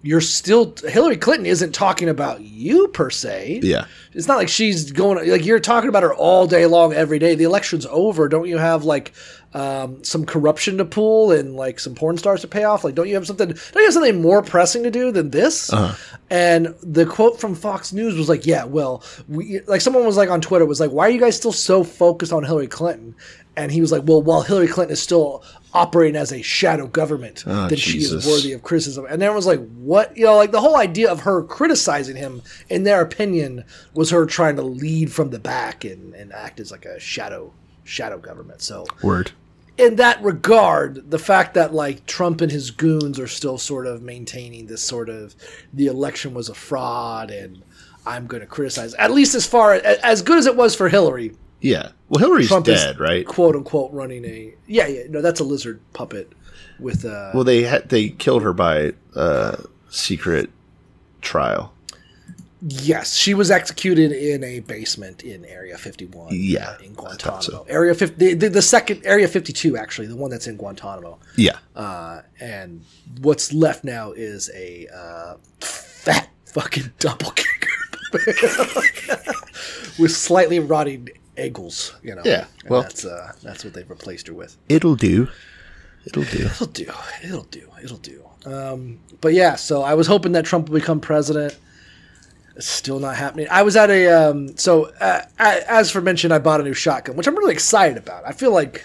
You're still – Hillary Clinton isn't talking about you per se. Yeah. It's not like she's going – like, you're talking about her all day long every day. The election's over. Don't you have, like, um, some corruption to pull and, like, some porn stars to pay off? Like, don't you have something – don't you have something more pressing to do than this? Uh-huh. And the quote from Fox News was like, yeah, well, we, like someone was like on Twitter was like, why are you guys still so focused on Hillary Clinton? And he was like, well, while Hillary Clinton is still operating as a shadow government, oh, then Jesus. She is worthy of criticism. And everyone's like, what? You know, like the whole idea of her criticizing him, in their opinion, was her trying to lead from the back and, and act as like a shadow shadow government. So word. In that regard, the fact that like Trump and his goons are still sort of maintaining this sort of the election was a fraud and I'm going to criticize, at least as far as, as good as it was for Hillary, Yeah. Well, Hillary's Trump dead, is, right? Quote unquote, running a yeah, yeah. No, that's a lizard puppet with. Uh, well, they ha- they killed her by uh, secret trial. Yes, she was executed in a basement in Area fifty-one. Yeah, in Guantanamo. So. Area fifty, the, the second Area fifty-two, actually, the one that's in Guantanamo. Yeah, uh, and what's left now is a uh, fat fucking double kicker with slightly rotting angles. You know. Yeah. And well, that's uh, that's what they've replaced her with. It'll do. It'll do. It'll do. It'll do. It'll do. Um, but yeah, so I was hoping that Trump would become president. Still not happening. I was at a um, – so uh, as for mention, I bought a new shotgun, which I'm really excited about. I feel like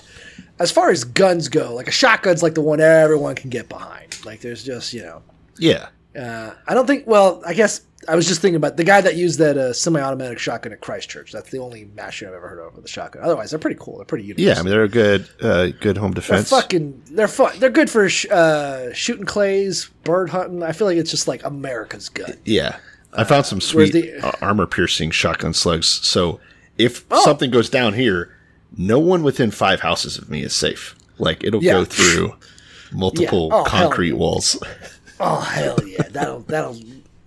as far as guns go, like a shotgun's like the one everyone can get behind. Like there's just, you know. Yeah. Uh, I don't think – well, I guess I was just thinking about the guy that used that uh, semi-automatic shotgun at Christchurch. That's the only mass shooting I've ever heard of with a shotgun. Otherwise, they're pretty cool. They're pretty universal. Yeah, I mean they're a good uh, good home defense. They're fucking – they're fun. They're good for sh- uh, shooting clays, bird hunting. I feel like it's just like America's gun. Yeah. I found some sweet the, uh, armor-piercing shotgun slugs. So if oh. something goes down here, no one within five houses of me is safe. Like, it'll yeah. go through multiple yeah. oh, concrete hell. walls. Oh, hell yeah. That'll that'll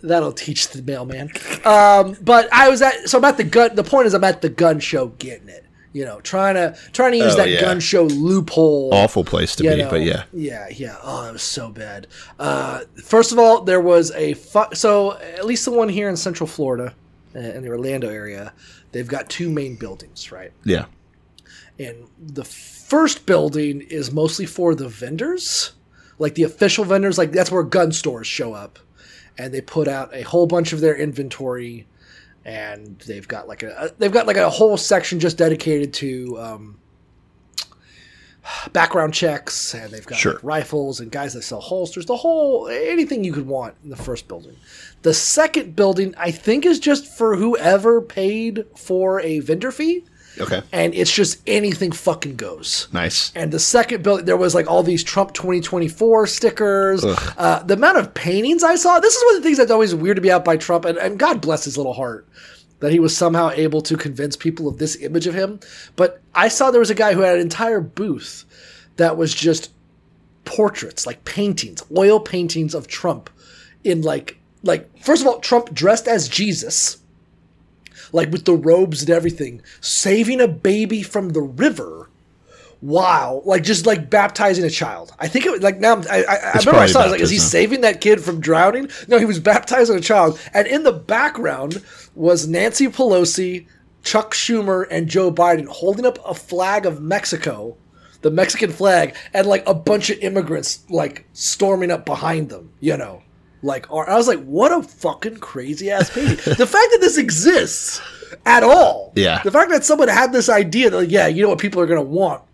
that'll teach the mailman. Um, but I was at – so I'm at the gun – the point is I'm at the gun show getting it. You know, trying to trying to use oh, that yeah. gun show loophole. Awful place to be, know, but yeah. Yeah, yeah. Oh, that was so bad. Uh, first of all, there was a fu- – so at least the one here in Central Florida, uh, in the Orlando area, they've got two main buildings, right? Yeah. And the first building is mostly for the vendors, like the official vendors. Like that's where gun stores show up, and they put out a whole bunch of their inventory. And they've got like a they've got like a whole section just dedicated to um, background checks, and they've got sure. like rifles and guys that sell holsters, the whole anything you could want in the first building. The second building, I think, is just for whoever paid for a vendor fee. Okay, and it's just anything fucking goes. Nice. And the second building, there was like all these Trump twenty twenty-four stickers. Uh, the amount of paintings I saw. This is one of the things that's always weird to be out by Trump. And, and God bless his little heart that he was somehow able to convince people of this image of him. But I saw there was a guy who had an entire booth that was just portraits, like paintings, oil paintings of Trump in like, like first of all, Trump dressed as Jesus. Like with the robes and everything, saving a baby from the river. Wow. Like just like baptizing a child. I think it was like now I, I, I remember I saw it. I was like, is he saving that kid from drowning? No, he was baptizing a child. And in the background was Nancy Pelosi, Chuck Schumer, and Joe Biden holding up a flag of Mexico, the Mexican flag, and like a bunch of immigrants like storming up behind them, you know. Like, I was like, what a fucking crazy ass painting. The fact that this exists at all. Yeah. The fact that someone had this idea that, like, yeah, you know what people are going to want.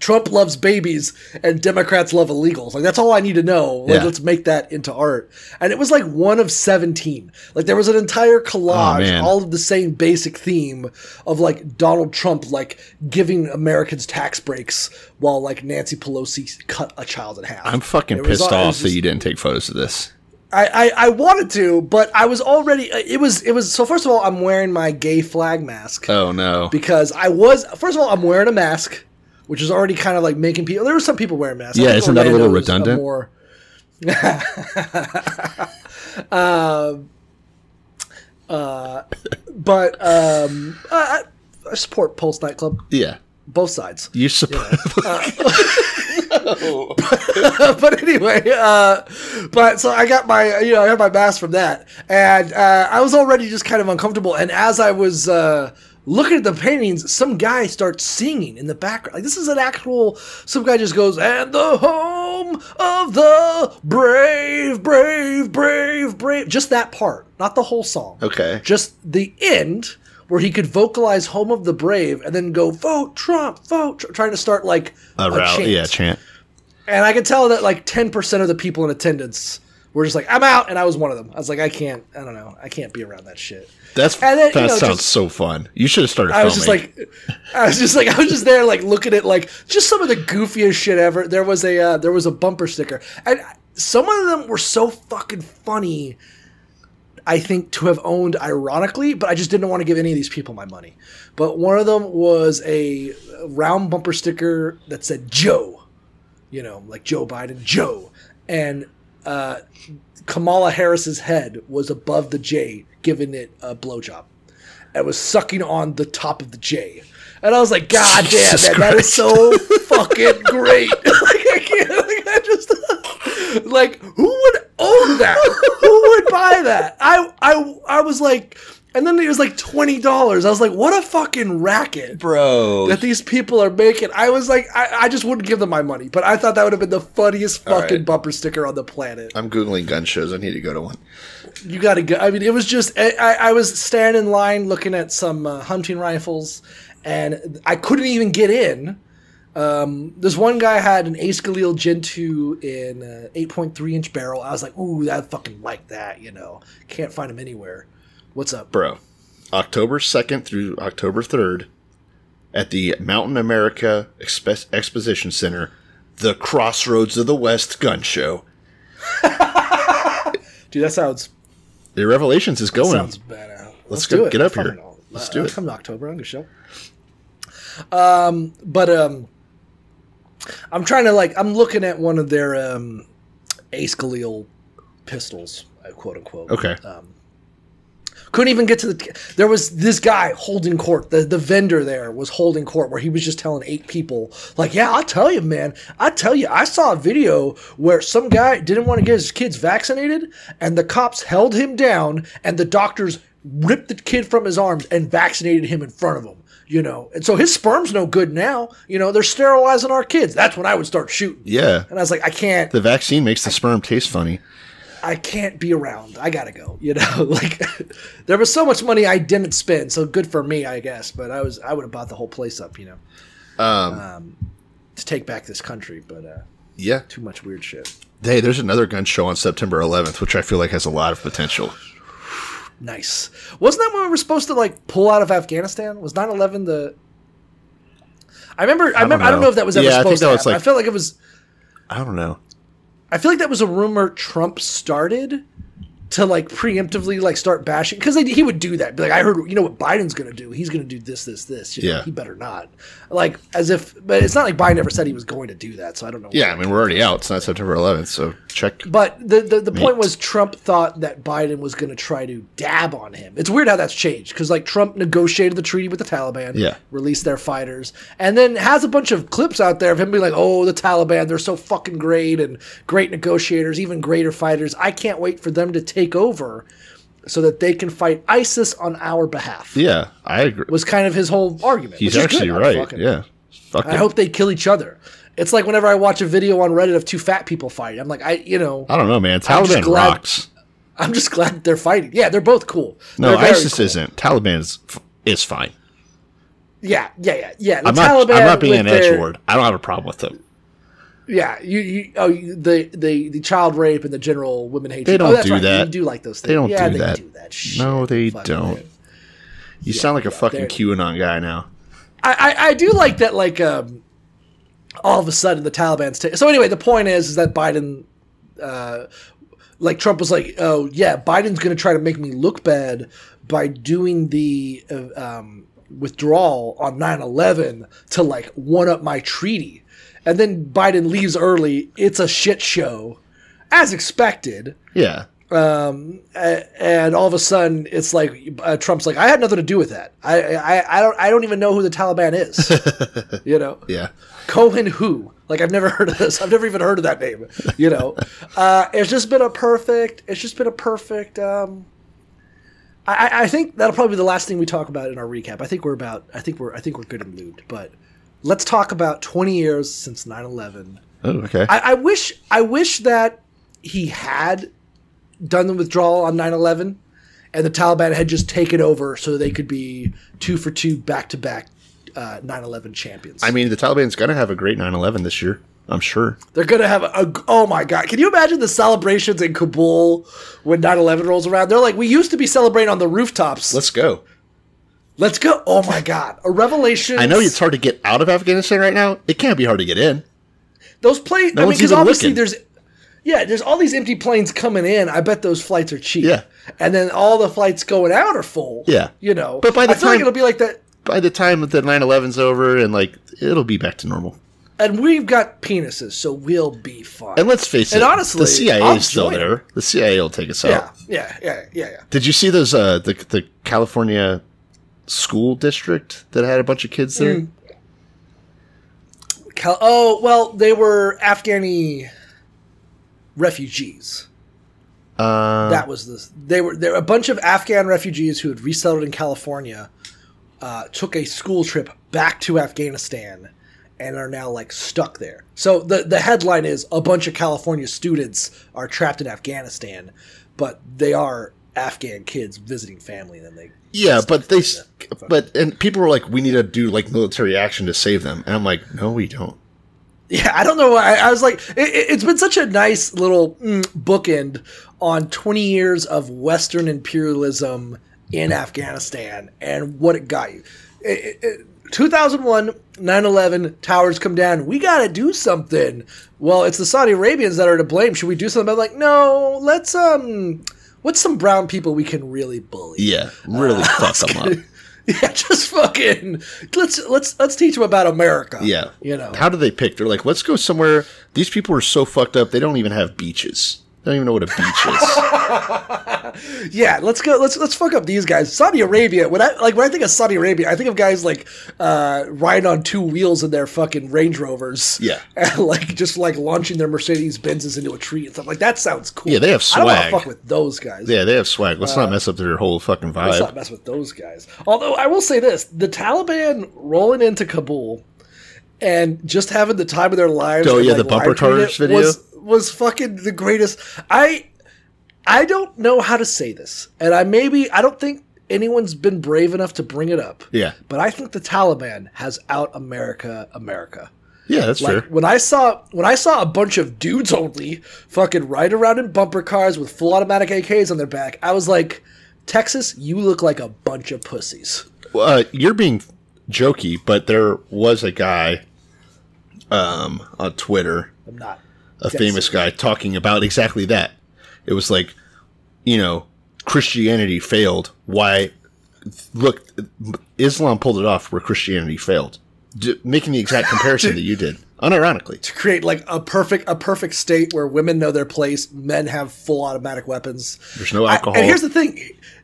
Trump loves babies and Democrats love illegals. Like, that's all I need to know. Like, yeah. Let's make that into art. And it was like one of seventeen. Like, there was an entire collage, oh, all of the same basic theme of like Donald Trump, like giving Americans tax breaks while like Nancy Pelosi cut a child in half. I'm fucking pissed all, off just, that you didn't take photos of this. I, I, I wanted to, but I was already, it was, it was, so first of all, I'm wearing my gay flag mask. Oh no. Because I was, first of all, I'm wearing a mask. Which is already kind of like making people. There were some people wearing masks. Yeah, isn't that a little redundant? More uh, uh, but um, I, I support Pulse nightclub. Yeah, both sides. You support, yeah. uh, no. but, but anyway, uh, but so I got my you know I got my mask from that, and uh, I was already just kind of uncomfortable. And as I was. Uh, Looking at the paintings, some guy starts singing in the background. Like, this is an actual, some guy just goes, and the home of the brave, brave, brave, brave. Just that part, not the whole song. Okay. Just the end where he could vocalize home of the brave and then go, vote Trump, vote Trump, trying to start like a, a chant. Yeah, chant. And I could tell that like ten percent of the people in attendance were just like, I'm out. And I was one of them. I was like, I can't, I don't know. I can't be around that shit. That's then, that you know, sounds just, so fun. You should have started. I was filming. just like, I was just like, I was just there, like looking at like just some of the goofiest shit ever. There was a uh, there was a bumper sticker, and some of them were so fucking funny. I think to have owned ironically, but I just didn't want to give any of these people my money. But one of them was a round bumper sticker that said Joe, you know, like Joe Biden, Joe. And uh, Kamala Harris's head was above the J, giving it a blowjob. It was sucking on the top of the J. And I was like, God damn, man, that is so fucking great. Like, I can't, like, I just, like, who would own that? Who would buy that? I, I, I was like, and then it was like twenty dollars. I was like, what a fucking racket, bro, that these people are making. I was like, I, I just wouldn't give them my money, but I thought that would have been the funniest fucking right. bumper sticker on the planet. I'm Googling gun shows. I need to go to one. You got to go. I mean, it was just, I, I, I was standing in line looking at some uh, hunting rifles, and I couldn't even get in. Um, this one guy had an Ace Galil Gen two in an eight point three inch barrel. I was like, ooh, I fucking like that, you know. Can't find him anywhere. What's up? Bro, October second through October third at the Mountain America Expo- Exposition Center, the Crossroads of the West gun show. Dude, that sounds... The Revelations is going. That sounds better. Let's, Let's go, get up here. All. Let's do uh, it. Come to October, I'm going to show. Um, but... um. I'm trying to, like, I'm looking at one of their um, Ace Galil pistols, quote unquote. Okay. Um, couldn't even get to the. There was this guy holding court. The the vendor there was holding court where he was just telling eight people, like, yeah, I'll tell you, man. I tell you, I saw a video where some guy didn't want to get his kids vaccinated, and the cops held him down, and the doctors ripped the kid from his arms and vaccinated him in front of him. You know, and so his sperm's no good now. You know, they're sterilizing our kids. That's when I would start shooting. Yeah. And I was like, I can't. The vaccine makes the I, sperm taste funny. I can't be around. I got to go. You know, like there was so much money I didn't spend. So good for me, I guess. But I was I would have bought the whole place up, you know, um, um, to take back this country. But uh, yeah, too much weird shit. Hey, there's another gun show on September eleventh, which I feel like has a lot of potential. Nice. Wasn't that when we were supposed to like pull out of Afghanistan? Was nine eleven the? I remember. I, I don't remember. Know. I don't know if that was ever yeah, supposed I think to. Like, I felt like it was. I don't know. I feel like that was a rumor Trump started to like preemptively like start bashing because he would do that. Be like, I heard you know what Biden's going to do. He's going to do this, this, this. You know, yeah. He better not. Like as if, but it's not like Biden ever said he was going to do that. So I don't know. Yeah, I mean we're already out. It's not September eleventh, so check. But the the, the point was Trump thought that Biden was going to try to dab on him. It's weird how that's changed because like Trump negotiated the treaty with the Taliban, yeah. released their fighters, and then has a bunch of clips out there of him being like, oh, the Taliban, they're so fucking great and great negotiators, even greater fighters. I can't wait for them to take. Take over so that they can fight ISIS on our behalf. Yeah, I agree. Was kind of his whole argument. He's actually right. Fucking, yeah. Fuck I it. Hope they kill each other. It's like whenever I watch a video on Reddit of two fat people fighting. I'm like, I, you know. I don't know, man. Taliban rocks. I'm just glad they're fighting. Yeah, they're both cool. No, ISIS cool. isn't. Taliban is, is fine. Yeah, yeah, yeah. yeah. The I'm, Taliban not, I'm not being an edgelord. I don't have a problem with them. Yeah, you, you oh you, the, the the child rape and the general women hate. They don't oh, that's do right. that. You do like those things. They don't yeah, do, they that. do that. Shit, no, they don't. Man. You yeah, sound like yeah, a fucking QAnon guy now. I, I, I do like that. Like um, all of a sudden the Taliban's t- so anyway. The point is is that Biden, uh, like Trump was like, oh yeah, Biden's going to try to make me look bad by doing the uh, um, withdrawal on nine eleven to like one up my treaty. And then Biden leaves early. It's a shit show, as expected. Yeah. Um. And all of a sudden, it's like uh, Trump's like, I had nothing to do with that. I. I. I don't. I don't even know who the Taliban is. You know. Yeah. Cohen who? Like I've never heard of this. I've never even heard of that name. You know. uh. It's just been a perfect. It's just been a perfect. Um. I. I think that'll probably be the last thing we talk about in our recap. I think we're about. I think we're. I think we're good and lubed, but. Let's talk about twenty years since nine eleven. Oh, okay. I, I wish I wish that he had done the withdrawal on nine eleven and the Taliban had just taken over so they could be two for two back-to-back uh, nine eleven champions. I mean, the Taliban's going to have a great nine eleven this year. I'm sure. They're going to have a, a – oh, my God. Can you imagine the celebrations in Kabul when nine eleven rolls around? They're like, we used to be celebrating on the rooftops. Let's go. Let's go. Oh, my God. A revelation. I know it's hard to get out of Afghanistan right now. It can't be hard to get in. Those places. No I mean, because obviously looking. There's Yeah, there's all these empty planes coming in. I bet those flights are cheap. Yeah. And then all the flights going out are full. Yeah. You know. But by the I feel time, like it'll be like that. By the time that nine eleven's over, and like it'll be back to normal. And we've got penises, so we'll be fine. And let's face and it, honestly, the C I A is still there. It. The C I A will take us yeah, out. Yeah, yeah, yeah, yeah. Did you see those uh, the the California school district that had a bunch of kids there? Mm. Cal- oh well, they were Afghani refugees. Uh, that was the they were there. A bunch of Afghan refugees who had resettled in California uh, took a school trip back to Afghanistan. And are now like stuck there. So the, the headline is a bunch of California students are trapped in Afghanistan, but they are Afghan kids visiting family. And then they yeah, but they the but and people were like, we need to do like military action to save them. And I'm like, no, we don't. Yeah, I don't know. I, I was like, it, it's been such a nice little mm, bookend on twenty years of Western imperialism in Afghanistan and what it got you. It, it, two thousand one, nine eleven, towers come down. We got to do something. Well, it's the Saudi Arabians that are to blame. Should we do something? I'm like, no, let's, um, what's some brown people we can really bully? Yeah, really uh, fuck them up. Yeah, just fucking, let's, let's, let's teach them about America. Yeah. You know, how do they pick? They're like, let's go somewhere. These people are so fucked up. They don't even have beaches. I don't even know what a beach is. Yeah, let's go. Let's let's fuck up these guys. Saudi Arabia. When I like when I think of Saudi Arabia, I think of guys like uh, riding on two wheels in their fucking Range Rovers. Yeah, and like just like launching their Mercedes Benzes into a tree and stuff. Like that sounds cool. Yeah, they have swag. I don't want to fuck with those guys. Yeah, they have swag. Let's uh, not mess up their whole fucking vibe. Let's not mess with those guys. Although I will say this: the Taliban rolling into Kabul and just having the time of their lives. Oh yeah, like, the bumper cars video. Was, was fucking the greatest. I I don't know how to say this. And I maybe, I don't think anyone's been brave enough to bring it up. Yeah. But I think the Taliban has out America, America. Yeah, that's like, fair. When I saw when I saw a bunch of dudes only fucking ride around in bumper cars with full automatic A Ks on their back, I was like, Texas, you look like a bunch of pussies. Uh, you're being jokey, but there was a guy um, on Twitter. I'm not. A famous guy talking about exactly that. It was like, you know, Christianity failed. Why? Look, Islam pulled it off where Christianity failed. D- making the exact comparison that you did, unironically, to create like a perfect a perfect state where women know their place, men have full automatic weapons. There's no alcohol. I, and here's the thing.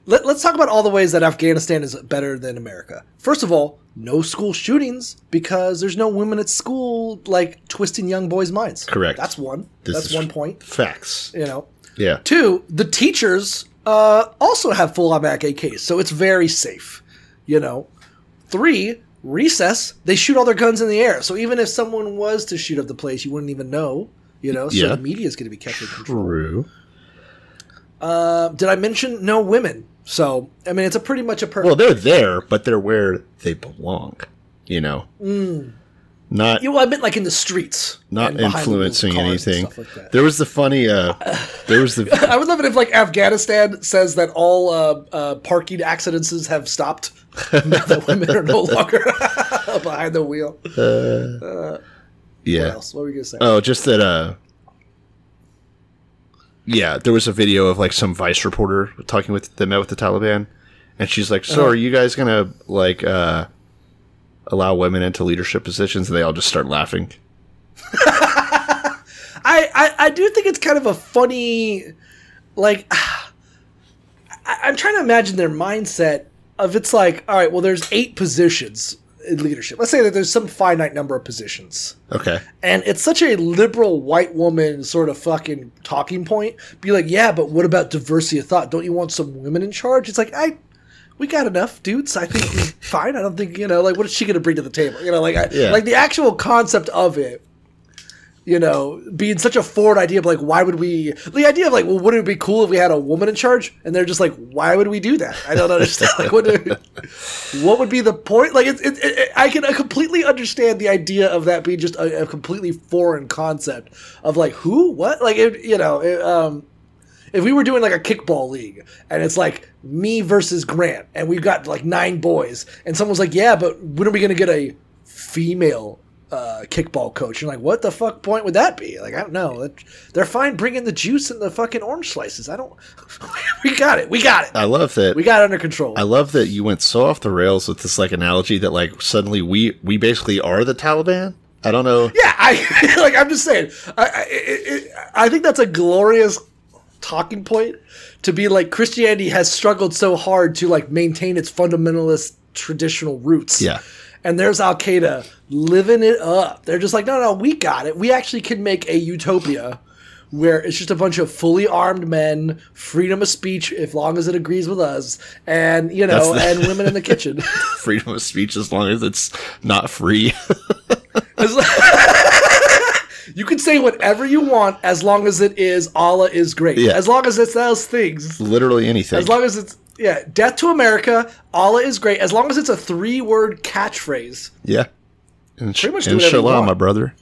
Let, let's talk about all the ways that Afghanistan is better than America. First of all, no school shootings because there's no women at school like twisting young boys' minds. Correct. That's one. This That's one point. Facts. You know. Yeah. Two, the teachers uh, also have full automatic A Ks, so it's very safe. You know. Three. Recess, they shoot all their guns in the air. So even if someone was to shoot up the place, you wouldn't even know, you know? So yeah. The media is going to be kept in control. True. Uh, did I mention no women? So, I mean, it's a pretty much a perfect... Well, they're there, but they're where they belong, you know? Mm. Not... You know, I meant like in the streets. Not influencing anything. Like there was the funny... Uh, there was the. I would love it if, like, Afghanistan says that all uh, uh, parking accidents have stopped. Now that women are no longer behind the wheel. Uh, uh, yeah. What else? What were you going to say? Oh, just that. Uh, yeah, there was a video of like some Vice reporter talking with that met with the Taliban, and she's like, "So, uh-huh. Are you guys going to like uh, allow women into leadership positions?" And they all just start laughing. I, I I do think it's kind of a funny, like, I, I'm trying to imagine their mindset. If it's like, all right, well, there's eight positions in leadership. Let's say that there's some finite number of positions. Okay. And it's such a liberal white woman sort of fucking talking point. Be like, yeah, but what about diversity of thought? Don't you want some women in charge? It's like, I, we got enough dudes. I think we're fine. I don't think, you know, like, what is she going to bring to the table? You know, like, I, yeah. like the actual concept of it. You know, being such a forward idea of like, why would we? The idea of like, well, wouldn't it be cool if we had a woman in charge? And they're just like, why would we do that? I don't understand. Like, what, what would be the point? Like, it, it, it, I can completely understand the idea of that being just a, a completely foreign concept of like, who, what? Like, it, you know, it, um, if we were doing like a kickball league and it's like me versus Grant and we've got like nine boys and someone's like, yeah, but when are we going to get a female uh, kickball coach. You're like, what the fuck point would that be? Like, I don't know. They're fine bringing the juice and the fucking orange slices. I don't. we got it. We got it. I love that. We got it under control. I love that you went so off the rails with this like analogy that like suddenly we we basically are the Taliban. I don't know. Yeah, I like. I'm just saying. I I, it, it, I think that's a glorious talking point to be like Christianity has struggled so hard to like maintain its fundamentalist traditional roots. Yeah. And there's Al Qaeda living it up. They're just like, no, no, we got it. We actually can make a utopia where it's just a bunch of fully armed men, freedom of speech, as long as it agrees with us, and you know, and women in the kitchen. Freedom of speech, as long as it's not free. You can say whatever you want as long as it is Allah is great. Yeah. As long as it's those things. Literally anything. As long as it's, yeah, death to America, Allah is great. As long as it's a three-word catchphrase. Yeah. And pretty much Inshallah, my brother.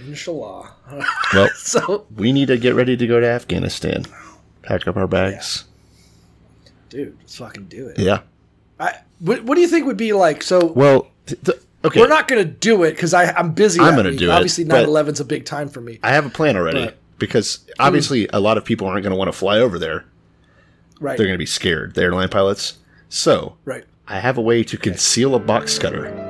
Inshallah. Well, so, we need to get ready to go to Afghanistan. Pack up our bags. Yeah. Dude, let's fucking do it. Yeah. I, what, what do you think would be like, so... Well... Th- th- Okay. We're not going to do it because I'm busy. I'm going to do obviously, it. Obviously, nine eleven is a big time for me. I have a plan already but, because obviously mm. a lot of people aren't going to want to fly over there. Right. They're going to be scared, the airline pilots. So right. I have a way to conceal a box cutter.